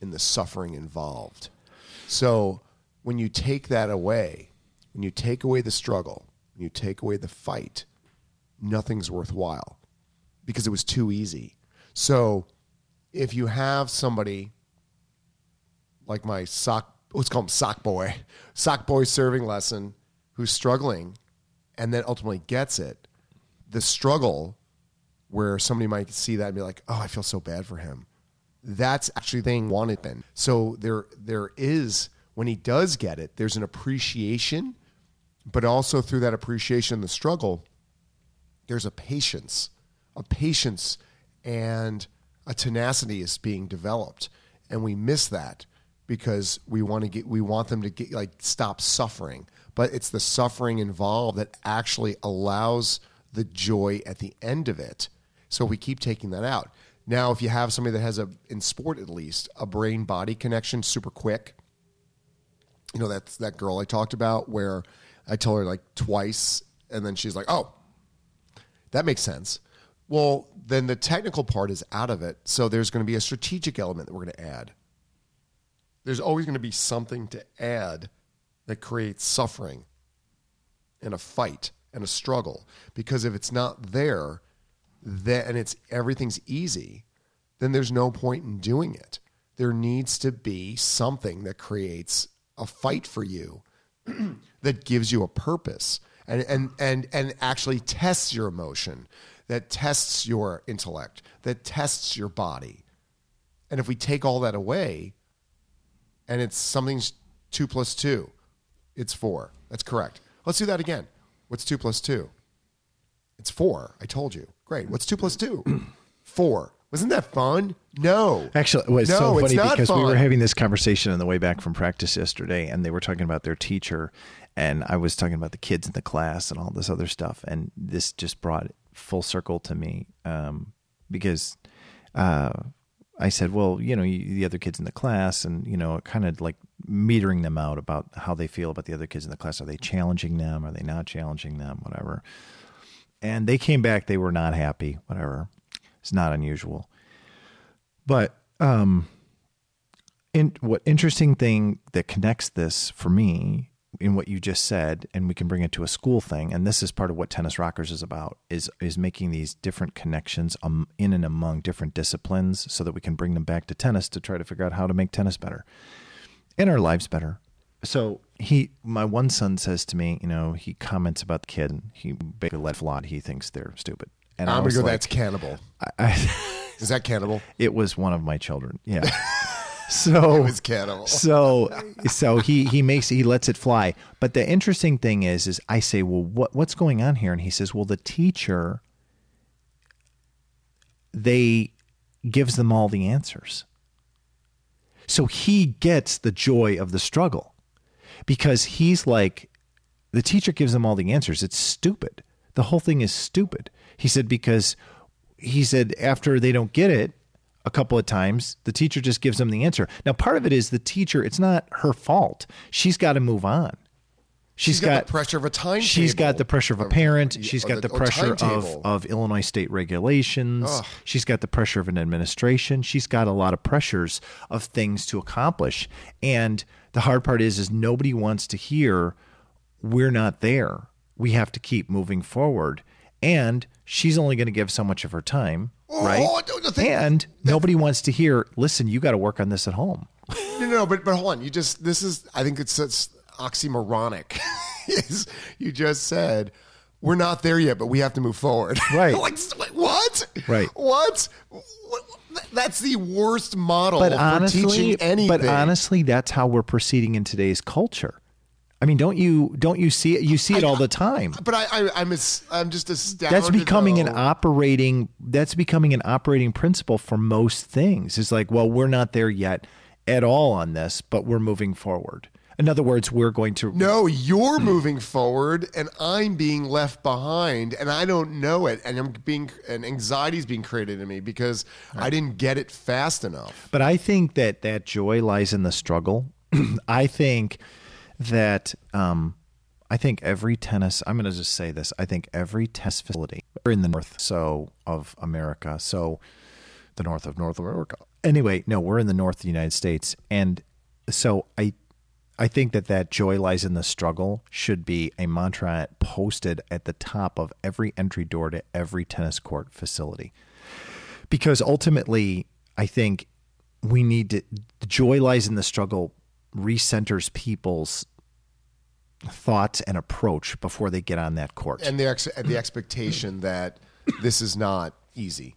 in the suffering involved. So when you take that away, when you take away the struggle, when you take away the fight, nothing's worthwhile because it was too easy. So if you have somebody like my sock, let's call him sock boy, sock boy serving lesson, who's struggling and then ultimately gets it, the struggle where somebody might see that and be like, oh, I feel so bad for him. That's actually they wanted then. So there, there is, when he does get it, there's an appreciation, but also through that appreciation, the struggle, there's a patience, a patience and a tenacity is being developed. And we miss that because we want to get, we want them to get like stop suffering, but it's the suffering involved that actually allows the joy at the end of it. So we keep taking that out. Now, if you have somebody that has a, in sport at least, a brain-body connection, super quick. You know, that's that girl I talked about where I tell her like twice, and then she's like, oh, that makes sense. Well, then the technical part is out of it, so there's going to be a strategic element that we're going to add. There's always going to be something to add that creates suffering and a fight and a struggle, because if it's not there, that and it's everything's easy, then there's no point in doing it. There needs to be something that creates a fight for you that gives you a purpose and, and, and, and actually tests your emotion, that tests your intellect, that tests your body. And if we take all that away and it's something's two plus two, it's four. That's correct. Let's do that again. What's two plus two? It's four. I told you. Great. What's two plus two? Four. Wasn't that fun? No. Actually, it was no, so funny because fun. We were having this conversation on the way back from practice yesterday, and they were talking about their teacher, and I was talking about the kids in the class and all this other stuff, and this just brought it full circle to me um, because uh, I said, well, you know, you, the other kids in the class, and, you know, kind of like metering them out about how they feel about the other kids in the class. Are they challenging them? Are they not challenging them? Whatever. And they came back, they were not happy, whatever. It's not unusual. But um, in, what interesting thing that connects this for me in what you just said, and we can bring it to a school thing, and this is part of what Tennis Rockers is about, is is making these different connections um, in and among different disciplines so that we can bring them back to tennis to try to figure out how to make tennis better and our lives better. So he, my one son says to me, you know, he comments about the kid and he basically left a lot. He thinks they're stupid. And I'm going to go, like, that's cannibal. I, I, Is that cannibal? It was one of my children. Yeah. So, it was cannibal. so, so he, he makes, he lets it fly. But the interesting thing is, is I say, well, what, what's going on here? And he says, well, the teacher, they gives them all the answers. So he gets the joy of the struggle. Because he's like, the teacher gives them all the answers. It's stupid. The whole thing is stupid. He said, because he said, after they don't get it a couple of times, the teacher just gives them the answer. Now, part of it is the teacher, it's not her fault. She's got to move on. She's, she's got, got the pressure of a timetable. She's got the pressure of a parent. She's got the, the pressure of, of Illinois state regulations. Ugh. She's got the pressure of an administration. She's got a lot of pressures of things to accomplish. And the hard part is, is nobody wants to hear, we're not there. We have to keep moving forward. And she's only going to give so much of her time, oh, right? Oh, no, no, thank, and nobody wants to hear, listen, you got to work on this at home. No, no, no, but, but hold on. You just, this is, I think it's, it's oxymoronic. You just said, we're not there yet, but we have to move forward. Right. Like, what? Right. What? What? That's the worst model but for honestly, teaching anything. But honestly, that's how we're proceeding in today's culture. I mean, don't you don't you see it? You see it I, all the time. But I, I, I'm I'm just astounded. That's becoming though. an operating. That's becoming an operating principle for most things. It's like, well, we're not there yet at all on this, but we're moving forward. In other words, we're going to... No, you're mm. moving forward, and I'm being left behind, and I don't know it, and I'm being, and anxiety is being created in me because right. I didn't get it fast enough. But I think that that joy lies in the struggle. I think that... Um, I think every tennis... I'm going to just say this. I think every tennis facility in the north so of America, so the north of North America. Anyway, no, we're in the north of the United States, and so I... I think that that joy lies in the struggle should be a mantra posted at the top of every entry door to every tennis court facility. Because ultimately, I think we need to, joy lies in the struggle recenters people's thoughts and approach before they get on that court. And the, ex- the expectation that this is not easy.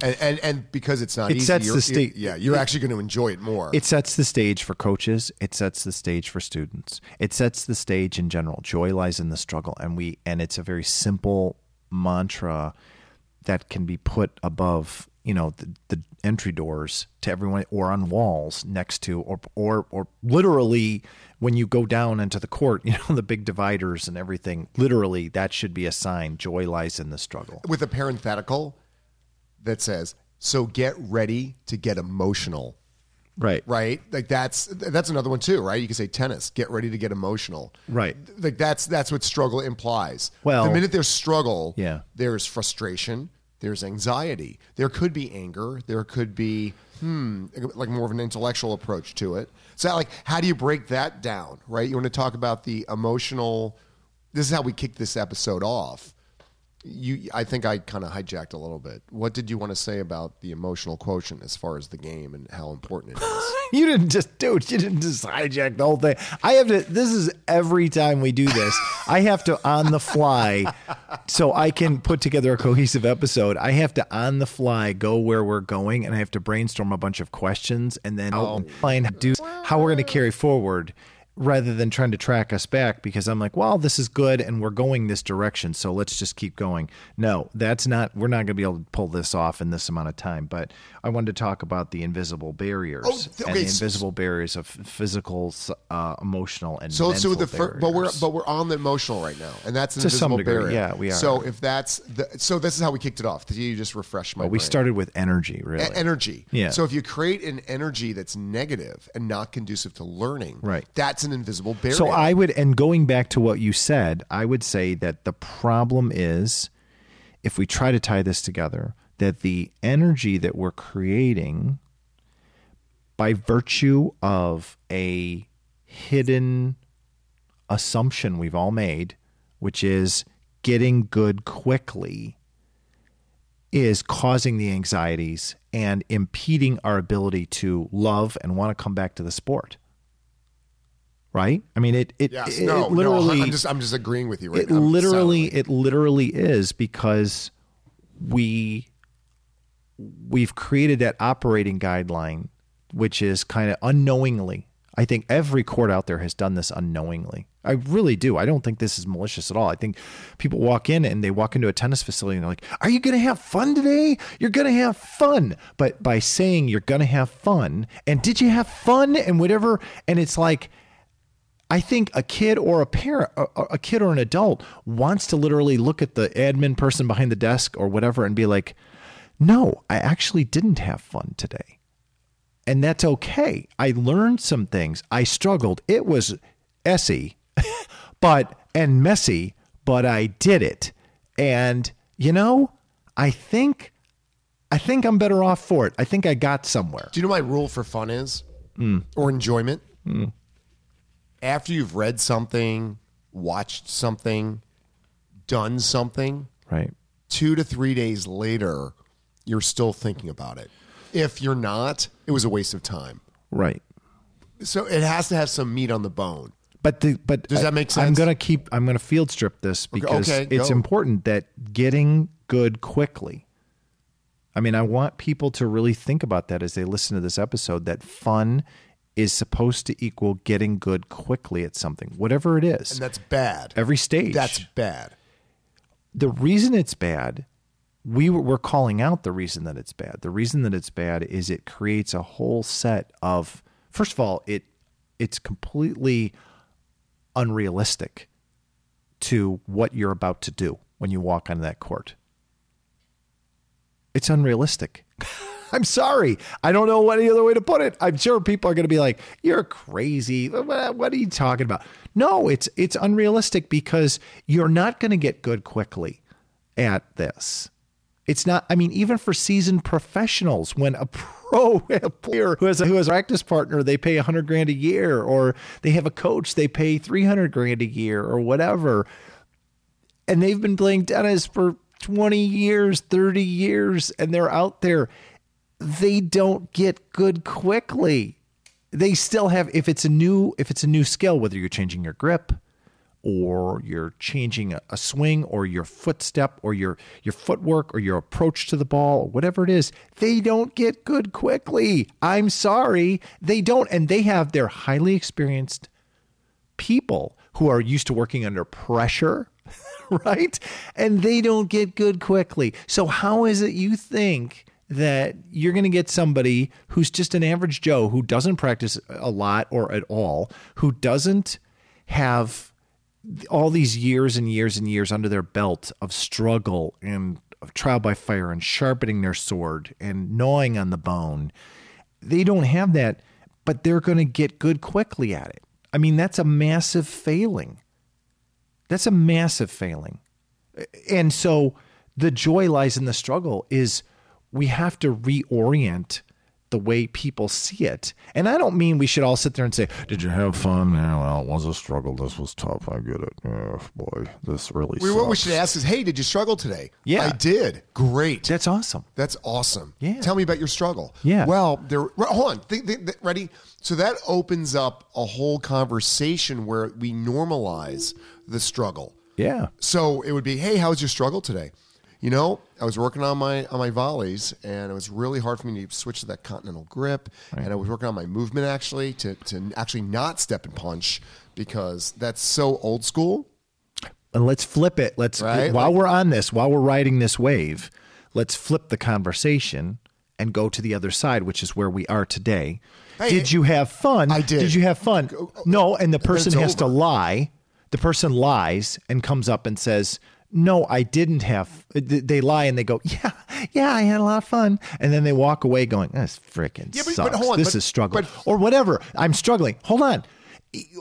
And, and and because it's not it easy, sets you're, the sta- yeah, you're it, actually going to enjoy it more. It sets the stage for coaches. It sets the stage for students. It sets the stage in general. Joy lies in the struggle, and we and it's a very simple mantra that can be put above, you know, the, the entry doors to everyone, or on walls next to, or or or literally when you go down into the court, you know, the big dividers and everything. Literally, that should be a sign. Joy lies in the struggle. With a parenthetical that says, so get ready to get emotional. Right. Right. Like that's, that's another one too, right? You can say tennis, get ready to get emotional. Right. Like that's, that's what struggle implies. Well, the minute there's struggle, yeah, there's frustration, there's anxiety. There could be anger. There could be, hmm, like more of an intellectual approach to it. So like, how do you break that down? Right. You want to talk about the emotional, this is how we kick this episode off. You, I think I kind of hijacked a little bit. What did you want to say about the emotional quotient as far as the game and how important it is? You didn't just do it. You didn't just hijack the whole thing. I have to, this is every time we do this, I have to on the fly so I can put together a cohesive episode. I have to on the fly go where we're going, and I have to brainstorm a bunch of questions and then oh. outline how, do, how we're going to carry forward, rather than trying to track us back, because I'm like, well, this is good and we're going this direction, so let's just keep going. No, that's not, we're not going to be able to pull this off in this amount of time. But I wanted to talk about the invisible barriers oh, okay. and the invisible barriers of physical, uh, emotional, and so, mental so the fir- But we're but we're on the emotional right now, and that's an to invisible some degree, barrier. Yeah, we are. So if that's the, so this is how we kicked it off. You just refreshed my well, we brain. started with energy, really. E- energy. Yeah. So if you create an energy that's negative and not conducive to learning, right. that's an invisible barrier. So I would, and going back to what you said, I would say that the problem is, if we try to tie this together, that the energy that we're creating by virtue of a hidden assumption we've all made, which is getting good quickly, is causing the anxieties and impeding our ability to love and want to come back to the sport. Right? I mean, it, it, yes, it, no, it literally, no, I'm just, I'm just agreeing with you right it now. Literally, it literally is because we, we've created that operating guideline, which is kind of unknowingly. I think every court out there has done this unknowingly. I really do. I don't think this is malicious at all. I think people walk in and they walk into a tennis facility and they're like, are you going to have fun today? You're going to have fun. But by saying you're going to have fun, and did you have fun and whatever, and it's like, I think a kid or a parent, a kid or an adult wants to literally look at the admin person behind the desk or whatever and be like, no, I actually didn't have fun today. And that's okay. I learned some things. I struggled. It was essy, but, and messy, but I did it. And you know, I think, I think I'm better off for it. I think I got somewhere. Do you know what my rule for fun is? Mm. Or enjoyment? Mm. After you've read something, watched something, done something, right? Two to three days later, you're still thinking about it. If you're not, it was a waste of time. Right. So it has to have some meat on the bone. But the but does that make sense? I, I'm gonna keep. I'm gonna field strip this because okay, okay, it's go. important that getting good quickly. I mean, I want people to really think about that as they listen to this episode. That fun is supposed to equal getting good quickly at something, whatever it is, and that's bad. Every stage, that's bad. The reason it's bad, we we're calling out the reason that it's bad. The reason that it's bad is it creates a whole set of. First of all, it it's completely unrealistic to what you're about to do when you walk onto that court. It's unrealistic. I'm sorry. I don't know any other way to put it. I'm sure people are going to be like, you're crazy. What are you talking about? No, it's it's unrealistic because you're not going to get good quickly at this. It's not, I mean, even for seasoned professionals, when a pro a player who has a, who has a practice partner, they pay a hundred grand a year, or they have a coach, they pay three hundred grand a year or whatever. And they've been playing tennis for twenty years, thirty years, and they're out there. They don't get good quickly. They still have, if it's a new, if it's a new skill, whether you're changing your grip, or you're changing a swing, or your footstep, or your your footwork, or your approach to the ball, or whatever it is, they don't get good quickly. I'm sorry, they don't. And they have their highly experienced people who are used to working under pressure, right? And they don't get good quickly. So how is it you think that you're going to get somebody who's just an average Joe, who doesn't practice a lot or at all, who doesn't have all these years and years and years under their belt of struggle and of trial by fire and sharpening their sword and gnawing on the bone? They don't have that, but they're going to get good quickly at it. I mean, that's a massive failing. That's a massive failing. And so the joy lies in the struggle. Is we have to reorient the way people see it. And I don't mean we should all sit there and say, did you have fun? Yeah, well, it was a struggle. This was tough. I get it. Yeah, boy, this really sucks. What we should ask is, hey, did you struggle today? Yeah. I did. Great. That's awesome. That's awesome. Yeah. Tell me about your struggle. Yeah. Well, there. hold on. Think, think, think, ready? So that opens up a whole conversation where we normalize the struggle. Yeah. So it would be, hey, how was your struggle today? You know, I was working on my on my volleys, and it was really hard for me to switch to that continental grip. Right. And I was working on my movement, actually, to, to actually not step and punch, because that's so old school. And let's flip it. Let's right? While like, we're on this, while we're riding this wave, let's flip the conversation and go to the other side, which is where we are today. Hey, did you have fun? I did. Did you have fun? No, and the person has over. to lie. The person lies and comes up and says, no, I didn't have, they lie and they go, yeah, yeah, I had a lot of fun. And then they walk away going, this freaking yeah, but, sucks. But hold on, this but, is struggle but, or whatever. I'm struggling. Hold on.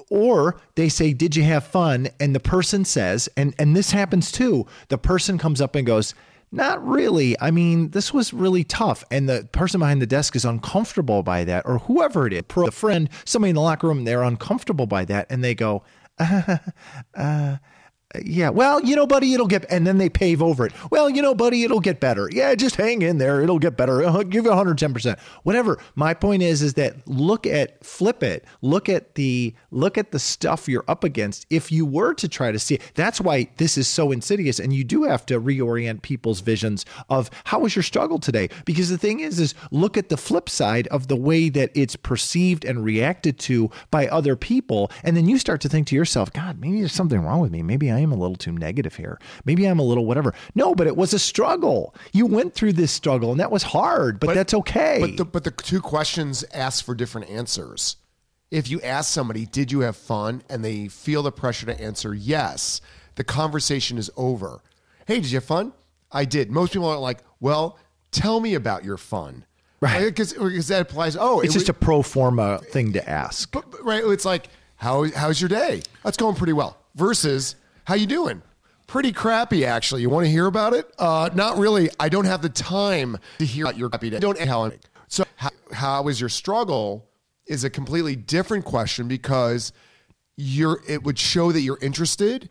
Or they say, did you have fun? And the person says, and, and this happens too. The person comes up and goes, not really. I mean, this was really tough. And the person behind the desk is uncomfortable by that, or whoever it is, the friend, somebody in the locker room, they're uncomfortable by that. And they go, uh, uh, yeah, well, you know, buddy, it'll get, and then they pave over it. Well, you know, buddy, it'll get better. Yeah, just hang in there. It'll get better. I'll give you one hundred ten percent. Whatever. My point is, is that look at, flip it. Look at the, look at the stuff you're up against. If you were to try to see it, that's why this is so insidious. And you do have to reorient people's visions of how was your struggle today? Because the thing is, is look at the flip side of the way that it's perceived and reacted to by other people. And then you start to think to yourself, God, maybe there's something wrong with me. Maybe I am a little too negative here. Maybe I'm a little whatever. No, but it was a struggle. You went through this struggle and that was hard, but, but that's okay. But the, but the two questions ask for different answers. If you ask somebody, did you have fun? And they feel the pressure to answer yes, the conversation is over. Hey, did you have fun? I did. Most people are like, well, tell me about your fun. Right. Because that applies. Oh, it's it just was, a pro forma thing to ask. But, but, right. It's like, how how's your day? That's going pretty well. Versus, how you doing? Pretty crappy, actually. You want to hear about it? Uh, not really. I don't have the time to hear about your crappy day. Don't how. So how, how is your struggle is a completely different question, because you're, it would show that you're interested,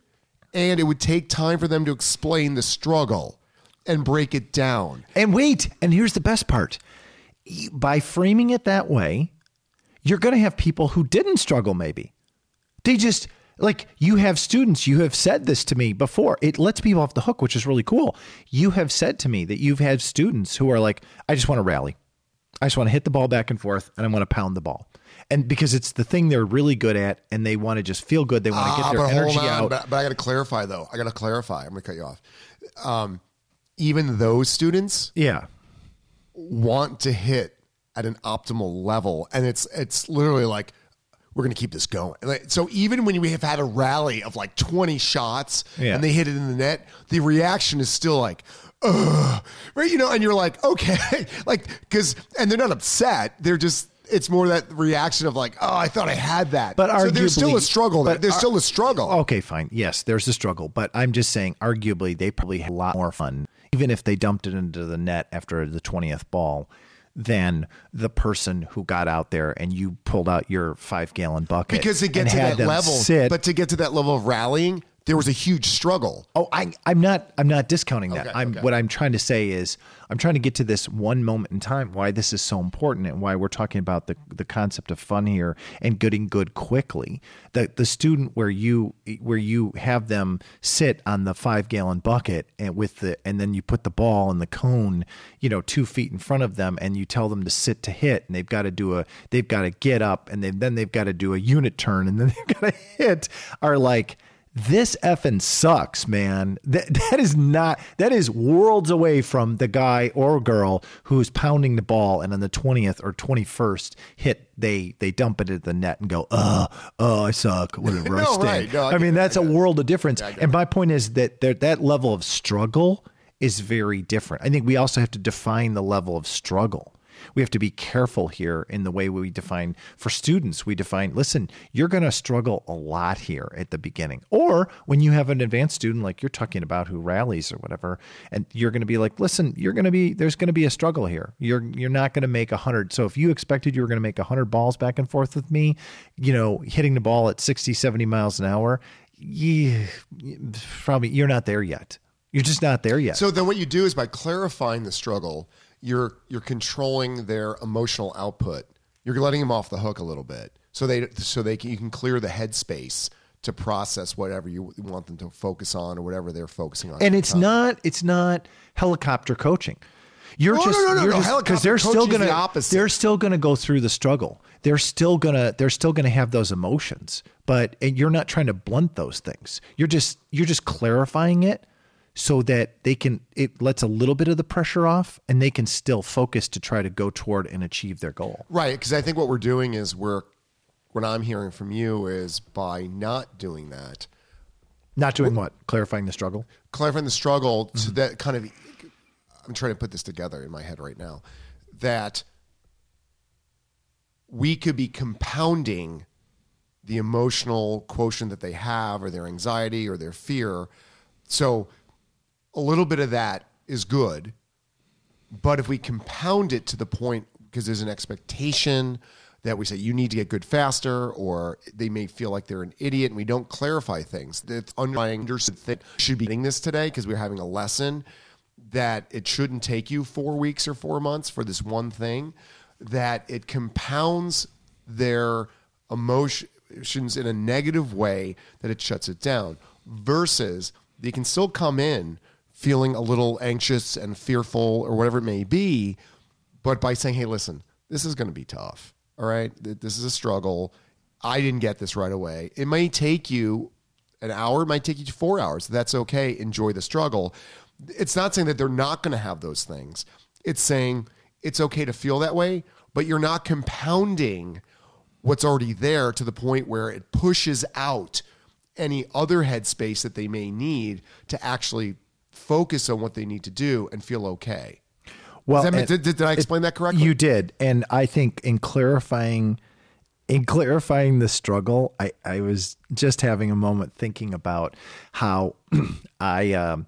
and it would take time for them to explain the struggle and break it down. And wait, and here's the best part. By framing it that way, you're going to have people who didn't struggle maybe. They just, like, you have students, you have said this to me before. It lets people off the hook, which is really cool. You have said to me that you've had students who are like, I just want to rally. I just want to hit the ball back and forth, and I want to pound the ball. And because it's the thing they're really good at, and they want to just feel good. They want to get their uh, energy on, out. But, but I got to clarify, though. I got to clarify. I'm going to cut you off. Um, even those students yeah. want to hit at an optimal level. And it's it's literally like, we're going to keep this going. So even when we have had a rally of like twenty shots yeah. and they hit it in the net, the reaction is still like, ugh, right? You know, and you're like, okay, like, because, and they're not upset. They're just, it's more that reaction of like, oh, I thought I had that. But so arguably, there's still a struggle. But there's ar- still a struggle. Okay, fine. Yes, there's a struggle. But I'm just saying, arguably, they probably had a lot more fun, even if they dumped it into the net after the twentieth ball, than the person who got out there and you pulled out your five gallon bucket. Because to get to that level, sit. but to get to that level of rallying, there was a huge struggle. Oh, I, I'm not, I'm not discounting that. Okay, I'm, okay. What I'm trying to say is I'm trying to get to this one moment in time, why this is so important and why we're talking about the, the concept of fun here and getting good quickly. The, the student where you, where you have them sit on the five gallon bucket and with the, and then you put the ball in the cone, you know, two feet in front of them and you tell them to sit to hit and they've got to do a, they've got to get up and then they've got to do a unit turn and then they've got to hit are like, this effing sucks, man. That that is not, that is worlds away from the guy or girl who's pounding the ball and on the twentieth or twenty-first hit, they they dump it at the net and go, uh, oh, I suck. Whatever. no, I, right. no, I, I mean, that's that. a world of difference. Yeah, and my point is that there, that level of struggle is very different. I think we also have to define the level of struggle. We have to be careful here in the way we define for students. We define, listen, you're going to struggle a lot here at the beginning. Or when you have an advanced student, like you're talking about who rallies or whatever, and you're going to be like, listen, you're going to be, there's going to be a struggle here. You're, you're not going to make a hundred. So if you expected you were going to make a hundred balls back and forth with me, you know, hitting the ball at sixty, seventy miles an hour, you probably, you're not there yet. You're just not there yet. So then what you do is by clarifying the struggle, You're you're controlling their emotional output. You're letting them off the hook a little bit, so they so they can, you can clear the headspace to process whatever you want them to focus on or whatever they're focusing on. And it's not it's not helicopter coaching. You're no, just no, no, no, you're no. just because they're still going to they're still going to go through the struggle. They're still gonna they're still gonna have those emotions, but and you're not trying to blunt those things. You're just you're just clarifying it, so that they can, it lets a little bit of the pressure off and they can still focus to try to go toward and achieve their goal. Right. Because I think what we're doing is we're, what I'm hearing from you is by not doing that. Not doing what? Clarifying the struggle? Clarifying the struggle mm-hmm. to that kind of, I'm trying to put this together in my head right now, that we could be compounding the emotional quotient that they have or their anxiety or their fear. So a little bit of that is good, but if we compound it to the point, because there's an expectation that we say you need to get good faster, or they may feel like they're an idiot, and we don't clarify things. That underlying understood thing should be doing this today because we're having a lesson that it shouldn't take you four weeks or four months for this one thing. That it compounds their emotions in a negative way that it shuts it down. Versus they can still come in feeling a little anxious and fearful or whatever it may be, but by saying, hey, listen, this is going to be tough, all right? This is a struggle. I didn't get this right away. It may take you an hour. It might take you four hours. That's okay. Enjoy the struggle. It's not saying that they're not going to have those things. It's saying it's okay to feel that way, but you're not compounding what's already there to the point where it pushes out any other headspace that they may need to actually focus on what they need to do and feel okay. Well, that mean, did, did I explain it, that correctly? You did. And I think in clarifying, in clarifying the struggle, I, I was just having a moment thinking about how I, um,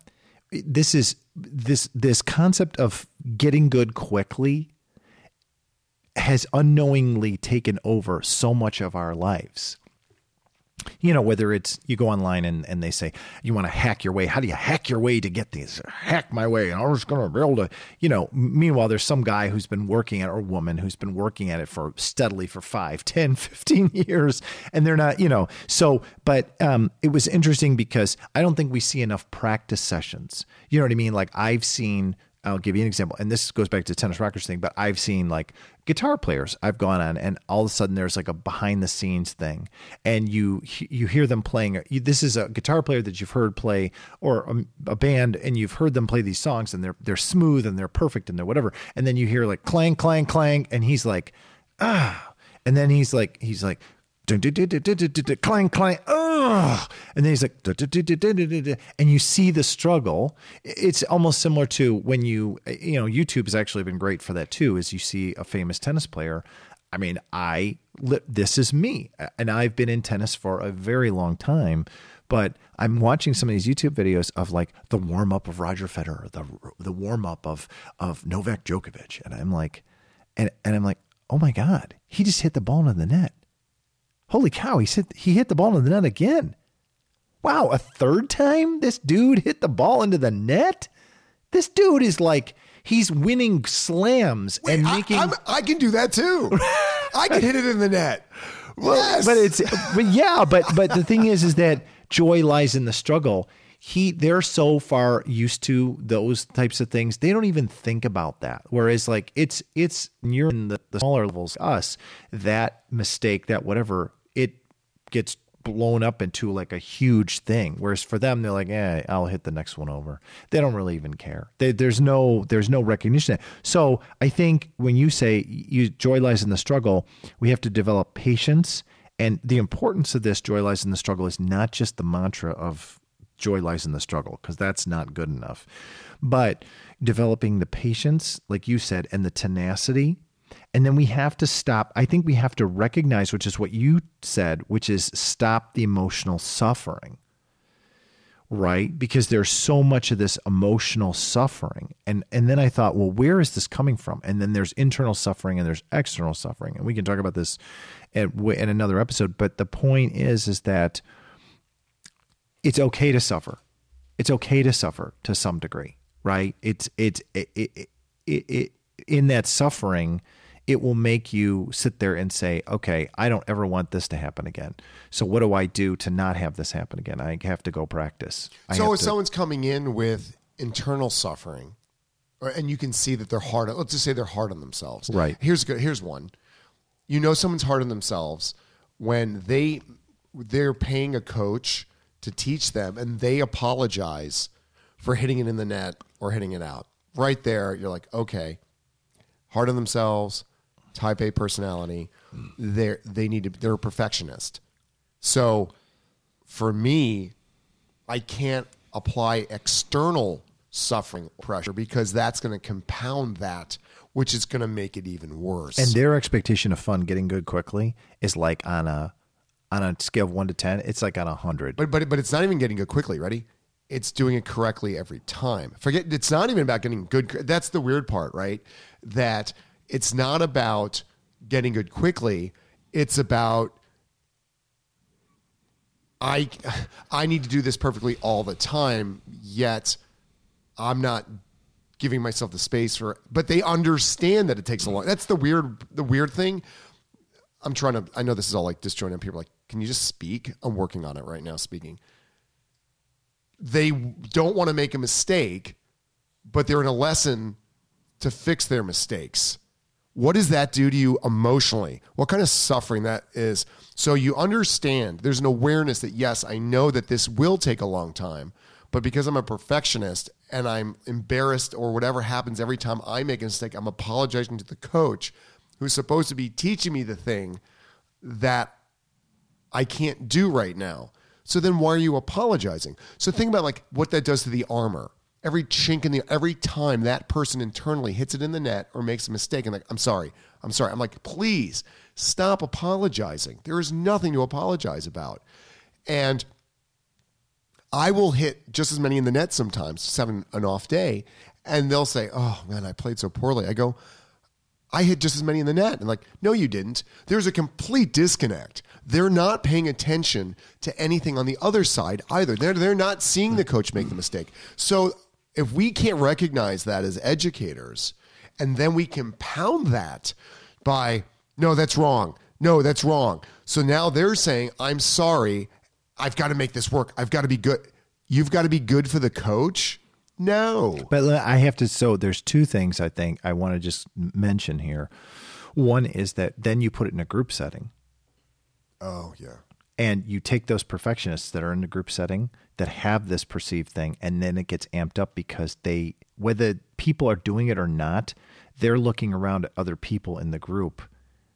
this is this, this concept of getting good quickly has unknowingly taken over so much of our lives. you know, whether it's you go online and, and they say, you want to hack your way. How do you hack your way to get these? Hack my way. And I'm just going to be able to, you know, meanwhile, there's some guy who's been working at, or woman who's been working at it for steadily for five, ten, fifteen years. And they're not, you know, so, but um, it was interesting because I don't think we see enough practice sessions. You know what I mean? Like I've seen, I'll give you an example. And this goes back to the Tennis Rockers thing, but I've seen like guitar players I've gone on and all of a sudden there's like a behind the scenes thing. And you, you hear them playing. This is a guitar player that you've heard play or a, a band and you've heard them play these songs and they're, they're smooth and they're perfect and they're whatever. And then you hear like clang, clang, clang. And he's like, ah, and then he's like, he's like, clang, clang, oh, and then he's like, and you see the struggle. It's almost similar to when you, you know, YouTube has actually been great for that too, is you see a famous tennis player. I mean, I, this is me, and I've been in tennis for a very long time, but I'm watching some of these YouTube videos of like the warm up of Roger Federer, the, the warm up of, of Novak Djokovic. And I'm like, and, and I'm like, oh my God, he just hit the ball in the net. Holy cow, he hit, he hit the ball into the net again. Wow, a third time this dude hit the ball into the net? This dude is like, he's winning slams. Wait, and making... I, I can do that too. I can hit it in the net. Well, yes. But it's, but yeah, but but the thing is, is that joy lies in the struggle. He, they're so far used to those types of things. They don't even think about that. Whereas like it's, it's near in the, the smaller levels, us, that mistake, that whatever, it gets blown up into like a huge thing. Whereas for them, they're like, eh, I'll hit the next one over. They don't really even care. They, there's no, there's no recognition. So I think when you say you joy lies in the struggle, we have to develop patience. And the importance of this joy lies in the struggle is not just the mantra of joy lies in the struggle, because that's not good enough, but developing the patience, like you said, and the tenacity. And then we have to stop. I think we have to recognize, which is what you said, which is stop the emotional suffering, right? Because there's so much of this emotional suffering. And, and then I thought, well, where is this coming from? And then there's internal suffering and there's external suffering. And we can talk about this at, in another episode. But the point is, is that it's okay to suffer. It's okay to suffer to some degree, right? It's, it's, it, it, it, it, in that suffering, it will make you sit there and say, okay, I don't ever want this to happen again. So what do I do to not have this happen again? I have to go practice. I so if to- someone's coming in with internal suffering, or, and you can see that they're hard, let's just say they're hard on themselves. Right. Here's good. Here's one. You know, someone's hard on themselves when they, they're paying a coach to teach them, and they apologize for hitting it in the net or hitting it out. Right there, you're like, okay, hard on themselves, type A personality. They they need to. They're a perfectionist. So, for me, I can't apply external suffering pressure because that's going to compound that, which is going to make it even worse. And their expectation of fun, getting good quickly, is like on a. On a scale of one to ten, it's like on a hundred. But but but it's not even getting good quickly. Ready? It's doing it correctly every time. Forget. It's not even about getting good. That's the weird part, right? That it's not about getting good quickly. It's about I I need to do this perfectly all the time. Yet I'm not giving myself the space for. But they understand that it takes a long. That's the weird the weird thing. I'm trying to. I know this is all like disjointed. People are like, can you just speak? I'm working on it right now. Speaking. They don't want to make a mistake, but they're in a lesson to fix their mistakes. What does that do to you emotionally? What kind of suffering that is? So you understand. There's an awareness that yes, I know that this will take a long time, but because I'm a perfectionist and I'm embarrassed or whatever happens every time I make a mistake, I'm apologizing to the coach who's supposed to be teaching me the thing that I can't do right now. So then why are you apologizing? So think about like what that does to the armor. Every chink in the, every time that person internally hits it in the net or makes a mistake and like, I'm sorry, I'm sorry. I'm like, please stop apologizing. There is nothing to apologize about. And I will hit just as many in the net sometimes, seven an off day. And they'll say, oh man, I played so poorly. I go, I hit just as many in the net. And like, no, you didn't. There's a complete disconnect. They're not paying attention to anything on the other side either. They're, they're not seeing the coach make the mistake. So if we can't recognize that as educators, and then we compound that by, no, that's wrong. No, that's wrong. So now they're saying, I'm sorry. I've got to make this work. I've got to be good. You've got to be good for the coach? No. But I have to, so there's two things I think I want to just mention here. One is that then you put it in a group setting. Oh, yeah. And you take those perfectionists that are in the group setting that have this perceived thing, and then it gets amped up because they, whether people are doing it or not, they're looking around at other people in the group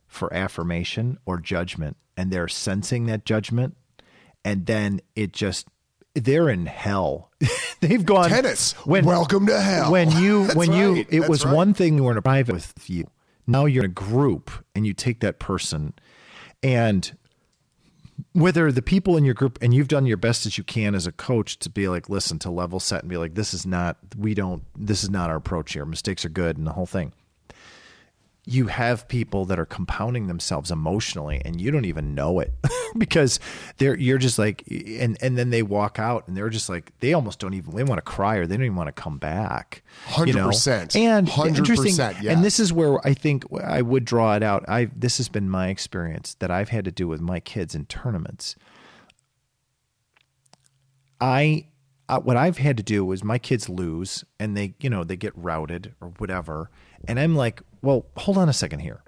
for affirmation or judgment, and they're sensing that judgment, and then it just, they're in hell. They've gone tennis. When, welcome to hell. When you, when right. you, it That's was right. one thing you were in a private with you. Now you're in a group and you take that person, and whether the people in your group, and you've done your best as you can as a coach to be like, listen, to level set and be like, this is not, we don't, this is not our approach here. Mistakes are good. And the whole thing, you have people that are compounding themselves emotionally and you don't even know it because they're, you're just like, and, and then they walk out and they're just like, they almost don't even, they want to cry or they don't even want to come back. one hundred percent. You know? And one hundred percent, interesting. Yeah. And this is where I think I would draw it out. I, this has been my experience that I've had to do with my kids in tournaments. I, Uh, what I've had to do is my kids lose and they, you know, they get routed or whatever. And I'm like, well, hold on a second here.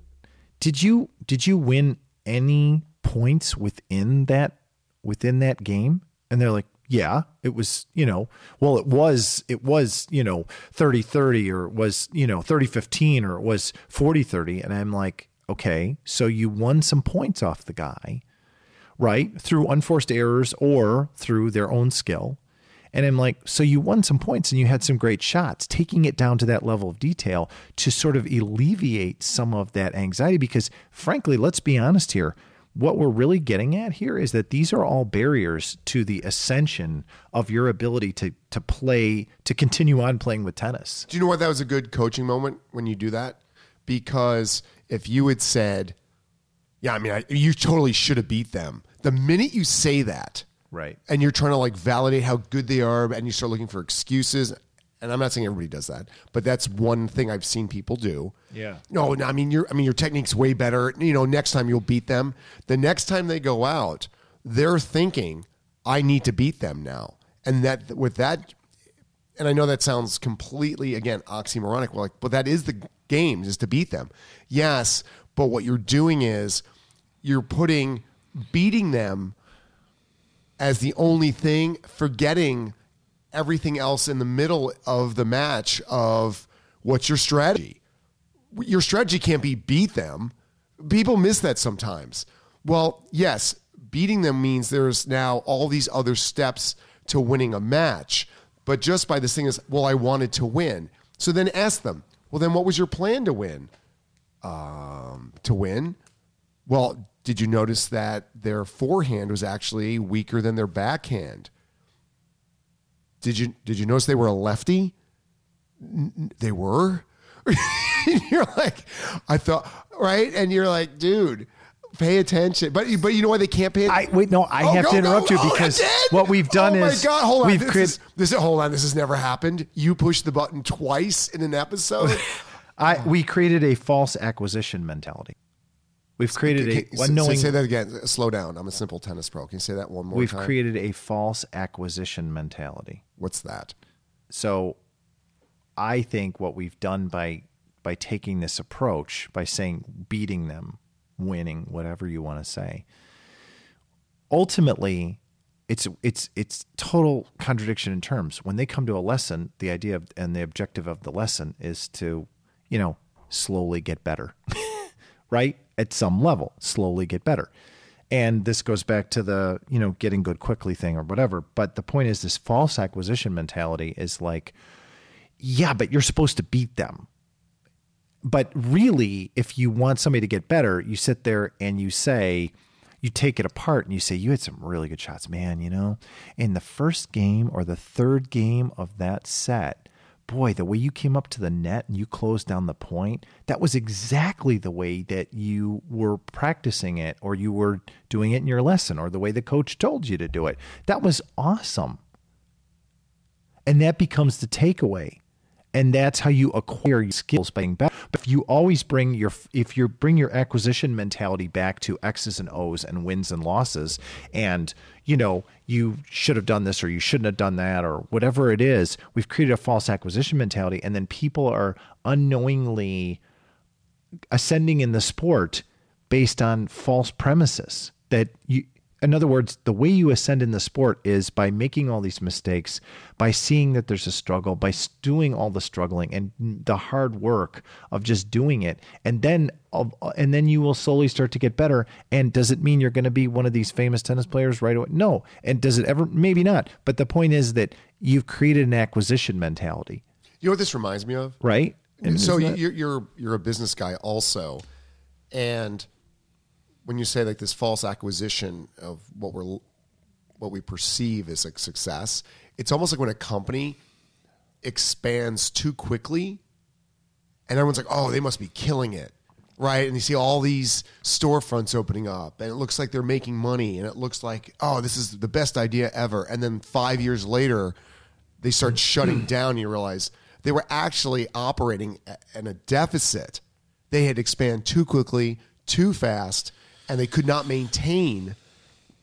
Did you, did you win any points within that, within that game? And they're like, yeah, it was, you know, well, it was, it was, you know, thirty thirty or it was, you know, thirty fifteen or it was forty thirty. And I'm like, okay, so you won some points off the guy, right? Through unforced errors or through their own skill. And I'm like, so you won some points and you had some great shots, taking it down to that level of detail to sort of alleviate some of that anxiety. Because frankly, let's be honest here. What we're really getting at here is that these are all barriers to the ascension of your ability to to play, to continue on playing with tennis. Do you know what? That was a good coaching moment when you do that. Because if you had said, yeah, I mean, I, you totally should have beat them. The minute you say that, right. And you're trying to like validate how good they are and you start looking for excuses. And I'm not saying everybody does that, but that's one thing I've seen people do. Yeah. No, no, I mean, your I mean, your technique's way better. You know, next time you'll beat them. The next time they go out, they're thinking, I need to beat them now. And that with that, and I know that sounds completely, again, oxymoronic. We're like, but that is the game, is to beat them. Yes. But what you're doing is you're putting beating them as the only thing, forgetting everything else in the middle of the match of what's your strategy. Your strategy can't be beat them. People miss that sometimes. Well, yes, beating them means there's now all these other steps to winning a match. But just by this thing is, well, I wanted to win. So then ask them, well, then what was your plan to win? Um, to win? Well, did you notice that their forehand was actually weaker than their backhand? Did you did you notice they were a lefty? N- they were? You're like, I thought, right? And you're like, dude, pay attention. But but you know why they can't pay attention? I, wait, no, I oh, have go, to interrupt go, you because oh, what we've done oh is... Oh my God, hold on. We've this, cre- is, this is Hold on, this has never happened. You pushed the button twice in an episode. I We created a false acquisition mentality. We've created can, can, a unknowing. Say that again. Slow down. I'm a simple tennis pro. Can you say that one more we've time? We've created a false acquisition mentality. What's that? So, I think what we've done by by taking this approach, by saying beating them, winning, whatever you want to say, ultimately, it's it's it's total contradiction in terms. When they come to a lesson, the idea of, and the objective of the lesson is to, you know, slowly get better, right? At some level, slowly get better. And this goes back to the, you know, getting good quickly thing or whatever. But the point is this false acquisition mentality is like, yeah, but you're supposed to beat them. But really, if you want somebody to get better, you sit there and you say, you take it apart and you say, you had some really good shots, man, you know, in the first game or the third game of that set, boy, the way you came up to the net and you closed down the point, that was exactly the way that you were practicing it, or you were doing it in your lesson, or the way the coach told you to do it. That was awesome. And that becomes the takeaway. And that's how you acquire your skills by being better. But if you always bring your, if you bring your acquisition mentality back to X's and O's and wins and losses, and, you know, you should have done this or you shouldn't have done that or whatever it is, we've created a false acquisition mentality. And then people are unknowingly ascending in the sport based on false premises that you, in other words, the way you ascend in the sport is by making all these mistakes, by seeing that there's a struggle, by doing all the struggling and the hard work of just doing it. And then, and then you will slowly start to get better. And does it mean you're going to be one of these famous tennis players right away? No. And does it ever? Maybe not. But the point is that you've created an acquisition mentality. You know what this reminds me of? Right. And so you're, you're, you're a business guy also. And when you say like this false acquisition of what we're, what we perceive as like success, it's almost like when a company expands too quickly and everyone's like, oh, they must be killing it, right? And you see all these storefronts opening up and it looks like they're making money and it looks like, oh, this is the best idea ever. And then five years later, they start shutting down and you realize they were actually operating in a deficit. They had expanded too quickly, too fast, and they could not maintain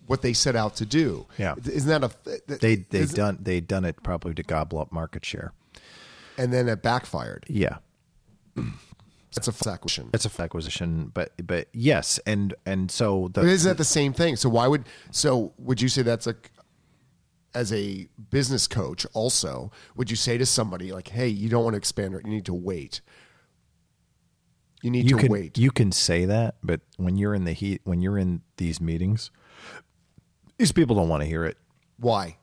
what they set out to do. Yeah, isn't that a that, they they done they done it probably to gobble up market share, and then it backfired. Yeah, that's a false acquisition. That's a false acquisition. But but yes, and and so the, but isn't that the same thing? So why would so would you say that's a as a business coach also? Would you say to somebody like, hey, you don't want to expand, you need to wait. You need you to can, wait. You can say that, but when you're in the heat, when you're in these meetings, these people don't want to hear it. Why?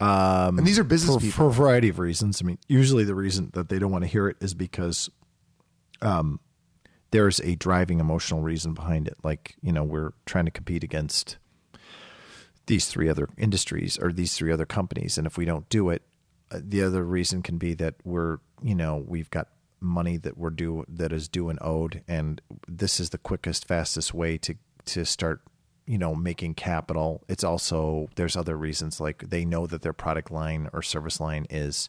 Um, and these are business for, people. For a variety of reasons. I mean, usually the reason that they don't want to hear it is because um, there's a driving emotional reason behind it. Like, you know, we're trying to compete against these three other industries or these three other companies. And if we don't do it, the other reason can be that we're, you know, we've got money that we're due, that is due and owed, and this is the quickest, fastest way to to start, you know, making capital. It's also, there's other reasons, like they know that their product line or service line is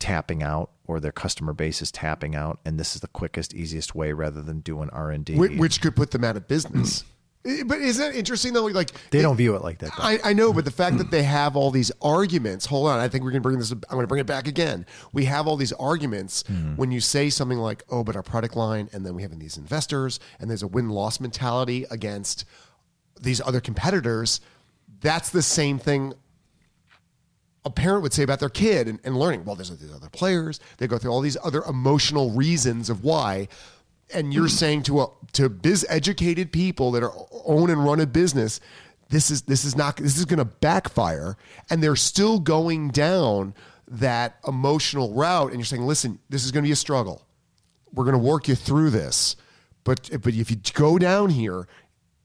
tapping out, or their customer base is tapping out, and this is the quickest, easiest way rather than doing R and D, which could put them out of business. But isn't that interesting though? Like they it, don't view it like that. I, I know, but the fact that they have all these arguments. Hold on, I think we're gonna bring this. I'm gonna bring it back again. We have all these arguments mm-hmm. when you say something like, "Oh, but our product line," and then we have these investors, and there's a win-loss mentality against these other competitors. That's the same thing a parent would say about their kid and, and learning. Well, there's these other players. They go through all these other emotional reasons of why. And you're saying to a, to biz educated people that are own and run a business, this is this is not this is going to backfire, and they're still going down that emotional route. And you're saying, listen, this is going to be a struggle. We're going to work you through this, but but if you go down here,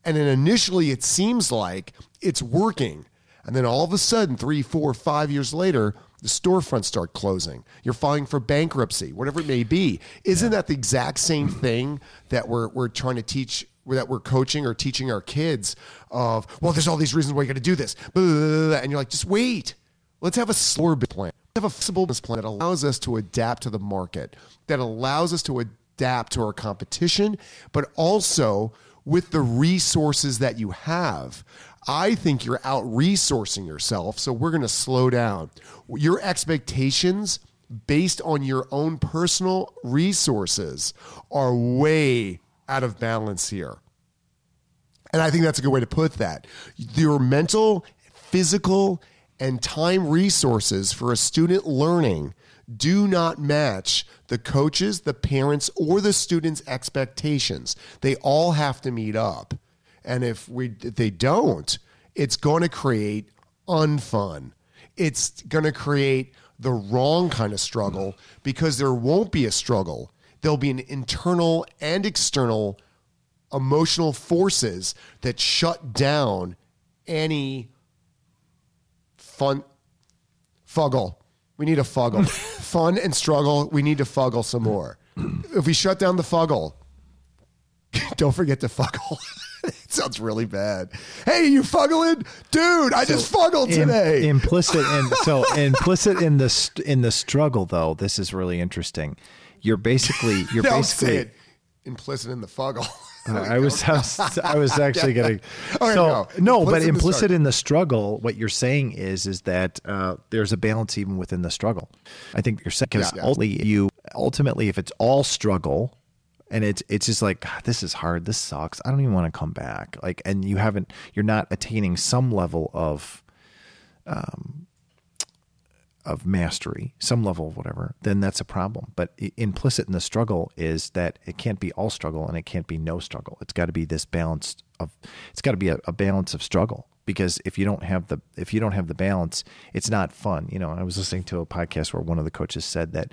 and then initially it seems like it's working, and then all of a sudden, three, four, five years later, the storefronts start closing. You're filing for bankruptcy, whatever it may be. Isn't yeah. that the exact same thing that we're we're trying to teach, that we're coaching or teaching our kids of, well, there's all these reasons why you got to do this. Blah, blah, blah, blah. And you're like, just wait. Let's have a slower plan. Let's have a flexible business plan that allows us to adapt to the market, that allows us to adapt to our competition, but also with the resources that you have. I think you're out-resourcing yourself, so we're going to slow down. Your expectations based on your own personal resources are way out of balance here. And I think that's a good way to put that. Your mental, physical, and time resources for a student learning do not match the coaches, the parents, or the students' expectations. They all have to meet up. And if we if they don't, it's going to create unfun. It's going to create the wrong kind of struggle, because there won't be a struggle. There'll be an internal and external emotional forces that shut down any fun, fuggle, We need a fuggle. Fun and struggle. We need to fuggle some more. If we shut down the fuggle, don't forget to fuggle. It sounds really bad. Hey, you fuggling? Dude, I so just fuggled today. Im- implicit in so implicit in the st- in the struggle though. This is really interesting. You're basically you're no, basically it. Implicit in the fuggle. Uh, I was I was, I was actually getting okay, so, no, no but in implicit the in the struggle. What you're saying is is that uh, there's a balance even within the struggle. I think you're saying because yeah, ultimately yeah. you ultimately if it's all struggle. And it's it's just like, God, this is hard. This sucks. I don't even want to come back. Like, and you haven't, you're not attaining some level of, um, of mastery, some level of whatever. Then that's a problem. But implicit in the struggle is that it can't be all struggle and it can't be no struggle. It's got to be this balance of, it's got to be a, a balance of struggle. Because if you don't have the if you don't have the balance, it's not fun. You know, I was listening to a podcast where one of the coaches said that.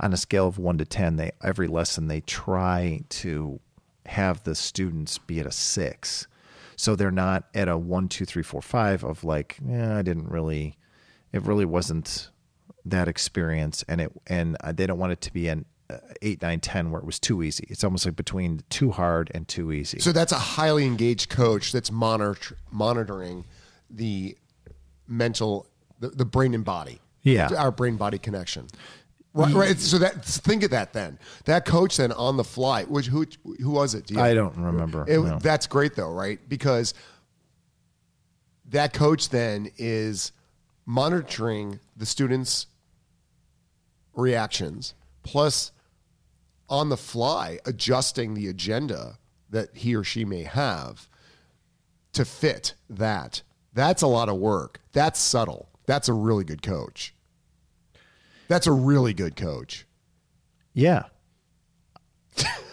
On a scale of one to ten, they every lesson they try to have the students be at a six, so they're not at a one, two, three, four, five of like, eh, I didn't really, it really wasn't that experience, and it and they don't want it to be an eight, nine, ten where it was too easy. It's almost like between too hard and too easy. So that's a highly engaged coach that's monitor, monitoring the mental, the, the brain and body, yeah, our brain body connection. Right, right. So that think of that then. That coach then on the fly, which who who was it? Do you I don't remember. It, no. That's great though, right? Because that coach then is monitoring the students' reactions, plus on the fly adjusting the agenda that he or she may have to fit that. That's a lot of work. That's subtle. That's a really good coach. That's a really good coach. Yeah.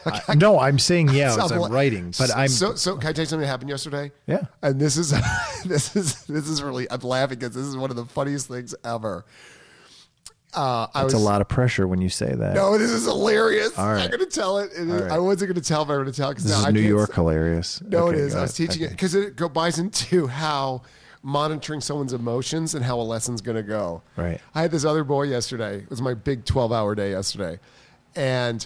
I, no, I'm saying yeah as I'm writing, but I'm so. So can I tell you something that happened yesterday? Yeah. And this is this is this is really I'm laughing because this is one of the funniest things ever. Uh, I That's was, a lot of pressure when you say that. No, this is hilarious. All right. I'm going to tell it. it is, right. I wasn't going to tell if I were to tell because this now, is I New York hilarious. No, okay, it is. I was teaching it because it goes into how. Monitoring someone's emotions and how a lesson's going to go. Right. I had this other boy yesterday. It was my big twelve-hour day yesterday. And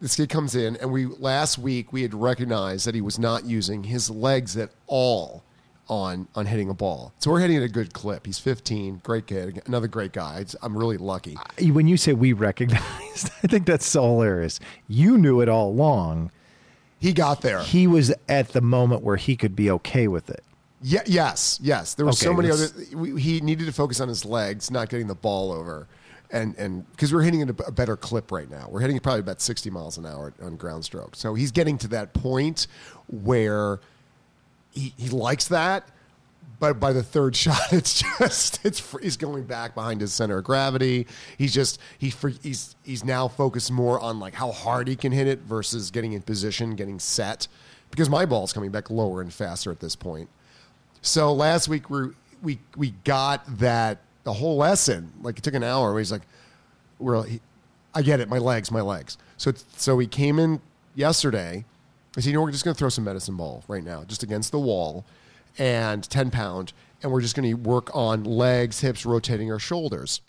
this kid comes in, and we last week we had recognized that he was not using his legs at all on, on hitting a ball. So we're hitting at a good clip. He's fifteen, great kid, another great guy. I'm really lucky. When you say we recognized, I think that's so hilarious. You knew it all along. He got there. He was at the moment where he could be okay with it. Yeah, yes, yes. There were okay, so many other. We, he needed to focus on his legs, not getting the ball over, and and because we're hitting at a, a better clip right now. We're hitting probably about sixty miles an hour on ground stroke. So he's getting to that point where he he likes that, but by the third shot, it's just it's he's going back behind his center of gravity. He's just he he's he's now focused more on like how hard he can hit it versus getting in position, getting set, because my ball's coming back lower and faster at this point. So last week we we we got that the whole lesson. Like it took an hour. Where he's like, "Well, he, I get it. My legs, my legs." So so he came in yesterday. I said, "You know, we're just going to throw some medicine ball right now, just against the wall, and ten pound, and we're just going to work on legs, hips, rotating our shoulders."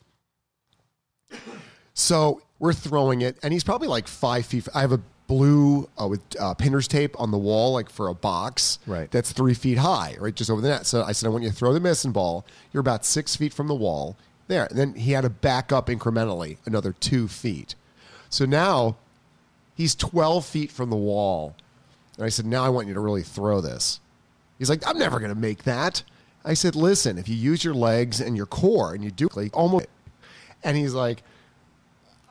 So we're throwing it, and he's probably like five feet. I have a blue uh, with uh, pinner's tape on the wall, like for a box, right? That's three feet high, right? Just over the net. So I said, I want you to throw the medicine ball. You're about six feet from the wall there. And then he had to back up incrementally another two feet. So now he's twelve feet from the wall. And I said, now I want you to really throw this. He's like, I'm never going to make that. I said, listen, if you use your legs and your core and you do like almost, and he's like,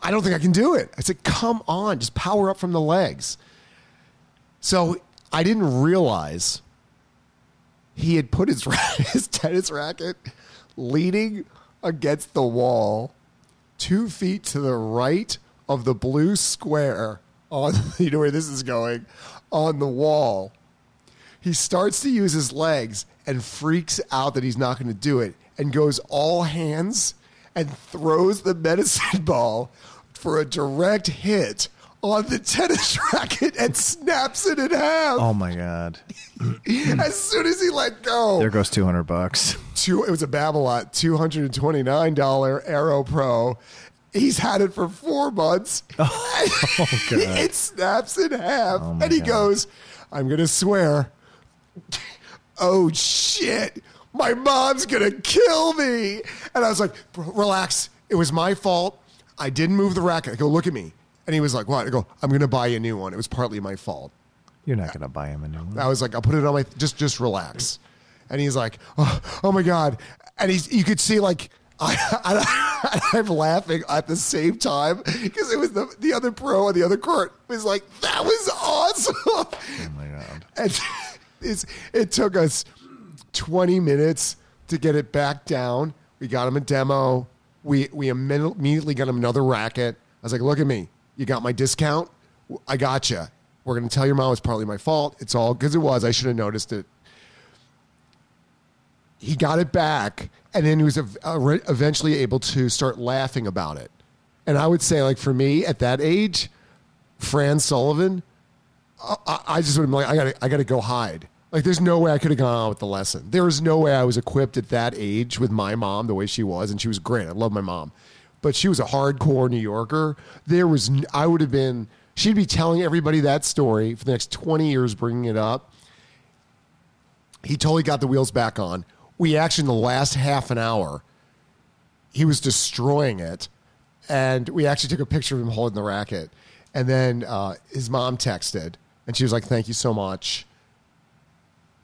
I don't think I can do it. I said, come on, just power up from the legs. So I didn't realize he had put his, his tennis racket leaning against the wall, two feet to the right of the blue square on, you know where this is going, on the wall. He starts to use his legs and freaks out that he's not going to do it and goes all hands and throws the medicine ball for a direct hit on the tennis racket and snaps it in half. Oh my God. As soon as he let go. There goes two hundred bucks. Two, it was a Babolat two hundred twenty-nine dollars Aero Pro. He's had it for four months. Oh, oh God. It snaps in half. Oh, and he God. goes, I'm going to swear. Oh shit. My mom's going to kill me. And I was like, relax. It was my fault. I didn't move the racket. I go, look at me. And he was like, what? I go, I'm going to buy you a new one. It was partly my fault. You're not going to buy him a new one. I was like, I'll put it on my, th- just just relax. And he's like, oh, oh my God. And he's, you could see like, I, I, I'm laughing at the same time because it was the, the other pro on the other court was like, that was awesome. Oh my God. And it's, it took us twenty minutes to get it back down. We got him a demo. We, we immediately got him another racket. I was like, look at me. You got my discount? I got you. We're going to tell your mom it's partly my fault. It's all because it was. I should have noticed it. He got it back, and then he was eventually able to start laughing about it. And I would say, like, for me, at that age, Fran Sullivan, I, I just would have been like, I gotta, I gotta go hide. Like, there's no way I could have gone on with the lesson. There was no way I was equipped at that age with my mom the way she was, and she was great. I love my mom. But she was a hardcore New Yorker. There was, I would have been, she'd be telling everybody that story for the next twenty years, bringing it up. He totally got the wheels back on. We actually, in the last half an hour, he was destroying it. And we actually took a picture of him holding the racket. And then uh, his mom texted, and she was like, thank you so much.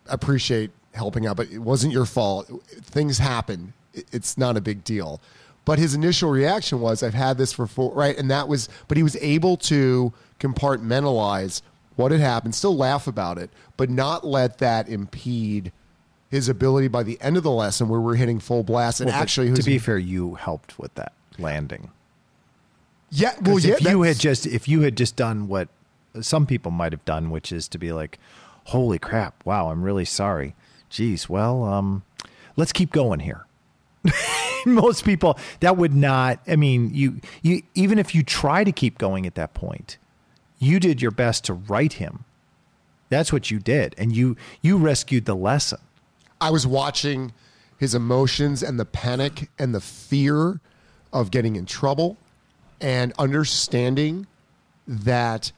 I appreciate helping out, but it wasn't your fault. Things happen. It's not a big deal. But his initial reaction was, I've had this for four, right? And that was, but he was able to compartmentalize what had happened, still laugh about it, but not let that impede his ability by the end of the lesson where we're hitting full blast. And well, actually, to be fair, you helped with that landing. Yeah. Well, yeah. If you had just, if you had just done what some people might have done, which is to be like, holy crap. Wow. I'm really sorry. Geez. Well, um, let's keep going here. Most people that would not, I mean, you, you, even if you try to keep going at that point, you did your best to right him. That's what you did. And you, you rescued the lesson. I was watching his emotions and the panic and the fear of getting in trouble and understanding that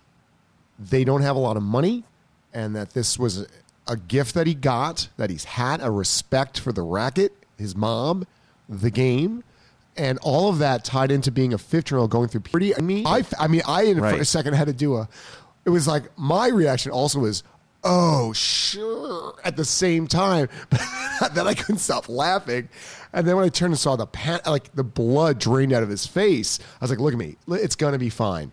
they don't have a lot of money and that this was a gift that he got, that he's had a respect for the racket, his mom, the game, and all of that tied into being a fifteen-year-old going through puberty. I mean, I, I mean, I in right. for a second had to do a. It was like my reaction also was, oh sure, at the same time, but then I couldn't stop laughing, and then when I turned and saw the pan, like the blood drained out of his face, I was like, look at me, it's gonna be fine.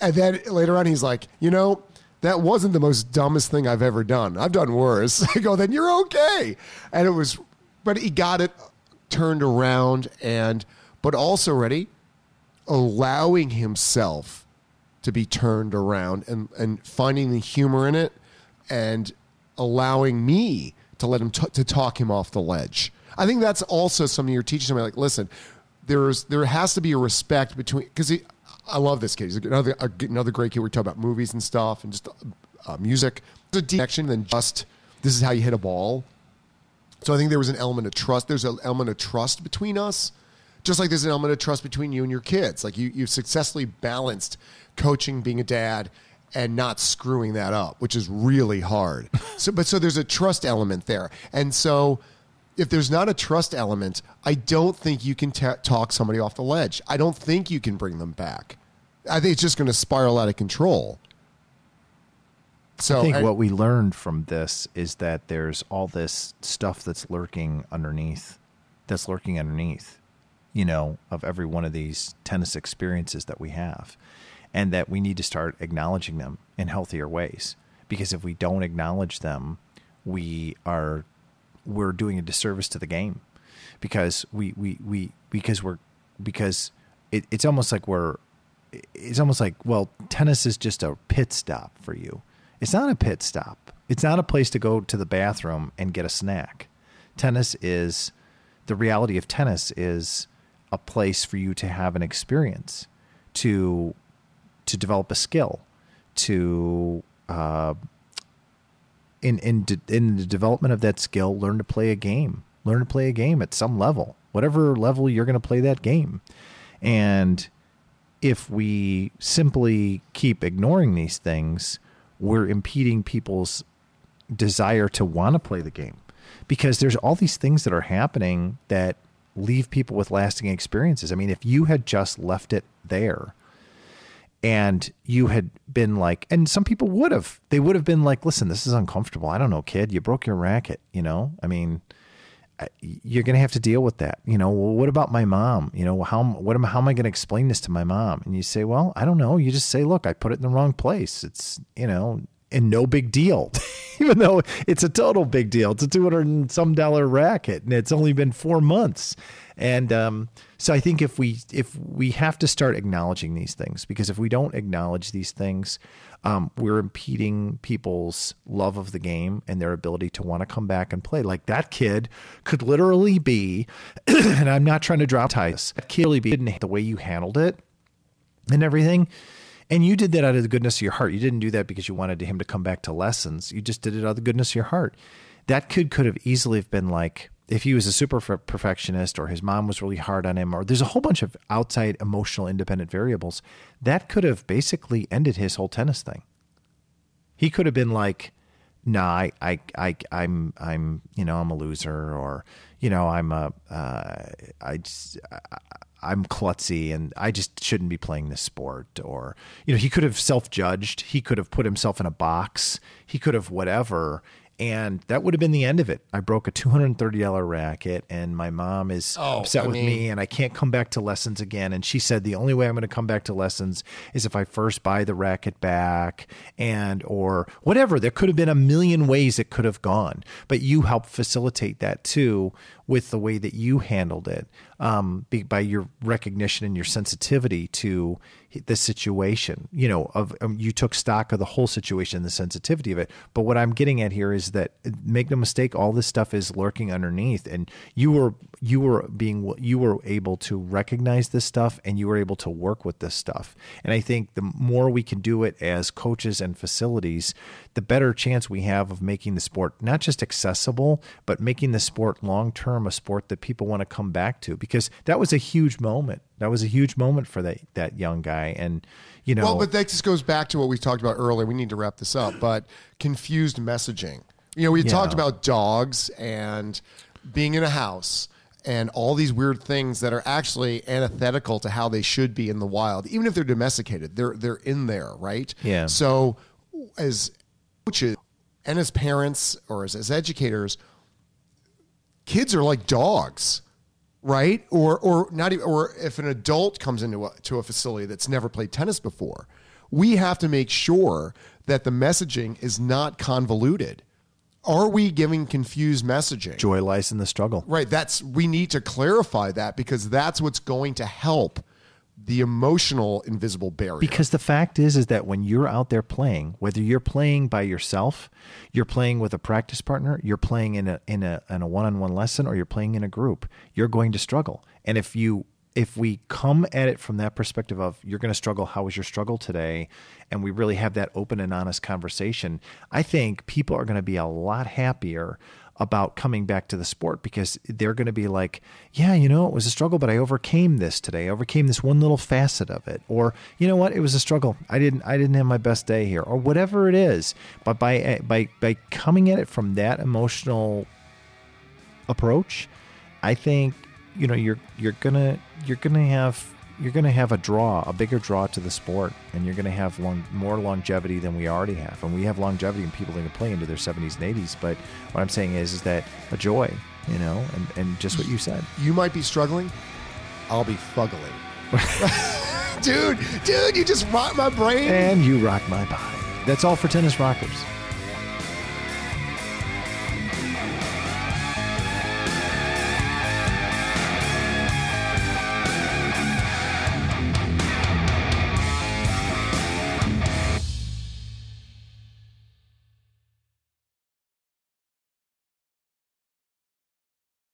And then later on, he's like, you know, that wasn't the most dumbest thing I've ever done. I've done worse. I go, then you're okay, and it was, but he got it turned around, and but also ready, allowing himself to be turned around and, and finding the humor in it and allowing me to let him t- to talk him off the ledge. I think that's also something you're teaching somebody, like, listen, there's there has to be a respect between, because I love this kid. He's another another great kid. We're talking about movies and stuff and just uh, music. There's a deeper connection than just this is how you hit a ball. So I think there was an element of trust. There's an element of trust between us, just like there's an element of trust between you and your kids. Like you, you've successfully balanced coaching, being a dad, and not screwing that up, which is really hard. So, but so there's a trust element there. And so if there's not a trust element, I don't think you can t- talk somebody off the ledge. I don't think you can bring them back. I think it's just going to spiral out of control. So I think I, what we learned from this is that there's all this stuff that's lurking underneath, that's lurking underneath, you know, of every one of these tennis experiences that we have, and that we need to start acknowledging them in healthier ways. Because if we don't acknowledge them, we are, we're doing a disservice to the game, because we, we, we, because we're, because it, it's almost like we're, it's almost like, well, tennis is just a pit stop for you. It's not a pit stop. It's not a place to go to the bathroom and get a snack. Tennis is, the reality of tennis is a place for you to have an experience, to to develop a skill, to uh, in in de- in the development of that skill, learn to play a game, learn to play a game at some level, whatever level you're going to play that game. And if we simply keep ignoring these things, we're impeding people's desire to want to play the game, because there's all these things that are happening that leave people with lasting experiences. I mean, if you had just left it there and you had been like, and some people would have, they would have been like, listen, this is uncomfortable. I don't know, kid, you broke your racket. You know, I mean, you're going to have to deal with that. You know, well, what about my mom? You know, how, what am, how am I going to explain this to my mom? And you say, well, I don't know. You just say, look, I put it in the wrong place. It's, you know, and no big deal, even though it's a total big deal. It's a two hundred and some dollar racket, and it's only been four months. And um, so I think if we, if we have to start acknowledging these things, because if we don't acknowledge these things, um, we're impeding people's love of the game and their ability to want to come back and play. Like, that kid could literally be, and I'm not trying to drop ties, that kid really be, didn't the way you handled it and everything. And you did that out of the goodness of your heart. You didn't do that because you wanted him to come back to lessons. You just did it out of the goodness of your heart. That kid could have easily have been like, if he was a super perfectionist, or his mom was really hard on him, or there's a whole bunch of outside emotional independent variables, that could have basically ended his whole tennis thing. He could have been like, nah, I, I, I, I'm, I'm, you know, I'm a loser, or, you know, I'm a, uh, I just, I, I'm klutzy and I just shouldn't be playing this sport. Or, you know, he could have self-judged. He could have put himself in a box. He could have whatever. And that would have been the end of it. I broke a two hundred thirty dollars racket and my mom is oh, upset I with mean, me, and I can't come back to lessons again. And she said, the only way I'm going to come back to lessons is if I first buy the racket back, and, or whatever. There could have been a million ways it could have gone, but you helped facilitate that too, with the way that you handled it, um, by your recognition and your sensitivity to the situation, you know, of um, you took stock of the whole situation, the sensitivity of it. But what I'm getting at here is that, make no mistake, all this stuff is lurking underneath, and you were, you were being, you were able to recognize this stuff, and you were able to work with this stuff. And I think the more we can do it as coaches and facilities, the better chance we have of making the sport not just accessible, but making the sport long-term a sport that people want to come back to, because that was a huge moment. That was a huge moment for that, that young guy. And, you know, well, but that just goes back to what we talked about earlier. We need to wrap this up, but confused messaging. You know, we yeah. talked about dogs and being in a house and all these weird things that are actually antithetical to how they should be in the wild. Even if they're domesticated, they're, they're in there. Right. Yeah. So as coaches and as parents, or as, as educators, kids are like dogs, right? Or, or not even, or if an adult comes into a, to a facility that's never played tennis before, we have to make sure that the messaging is not convoluted. Are we giving confused messaging? Joy lies in the struggle, right? That's, we need to clarify that, because that's what's going to help the emotional invisible barrier. Because the fact is, is that when you're out there playing, whether you're playing by yourself, you're playing with a practice partner, you're playing in a, in a, in a one-on-one lesson, or you're playing in a group, you're going to struggle. And if you, if we come at it from that perspective of, you're going to struggle, how was your struggle today? And we really have that open and honest conversation, I think people are going to be a lot happier about coming back to the sport, because they're going to be like, yeah, you know, it was a struggle, but I overcame this today. I overcame this one little facet of it. Or, you know what, it was a struggle. I didn't, I didn't have my best day here, or whatever it is. But by, by, by coming at it from that emotional approach, I think, you know, you're, you're gonna, you're gonna have, you're gonna have a draw, a bigger draw to the sport, and you're gonna have long, more longevity than we already have. And we have longevity in people that can play into their seventies and eighties. But what I'm saying is, is that a joy, you know, and, and just what you said. You might be struggling, I'll be fuggling, dude, dude. You just rock my brain, and you rock my body. That's all for Tennis Rockers.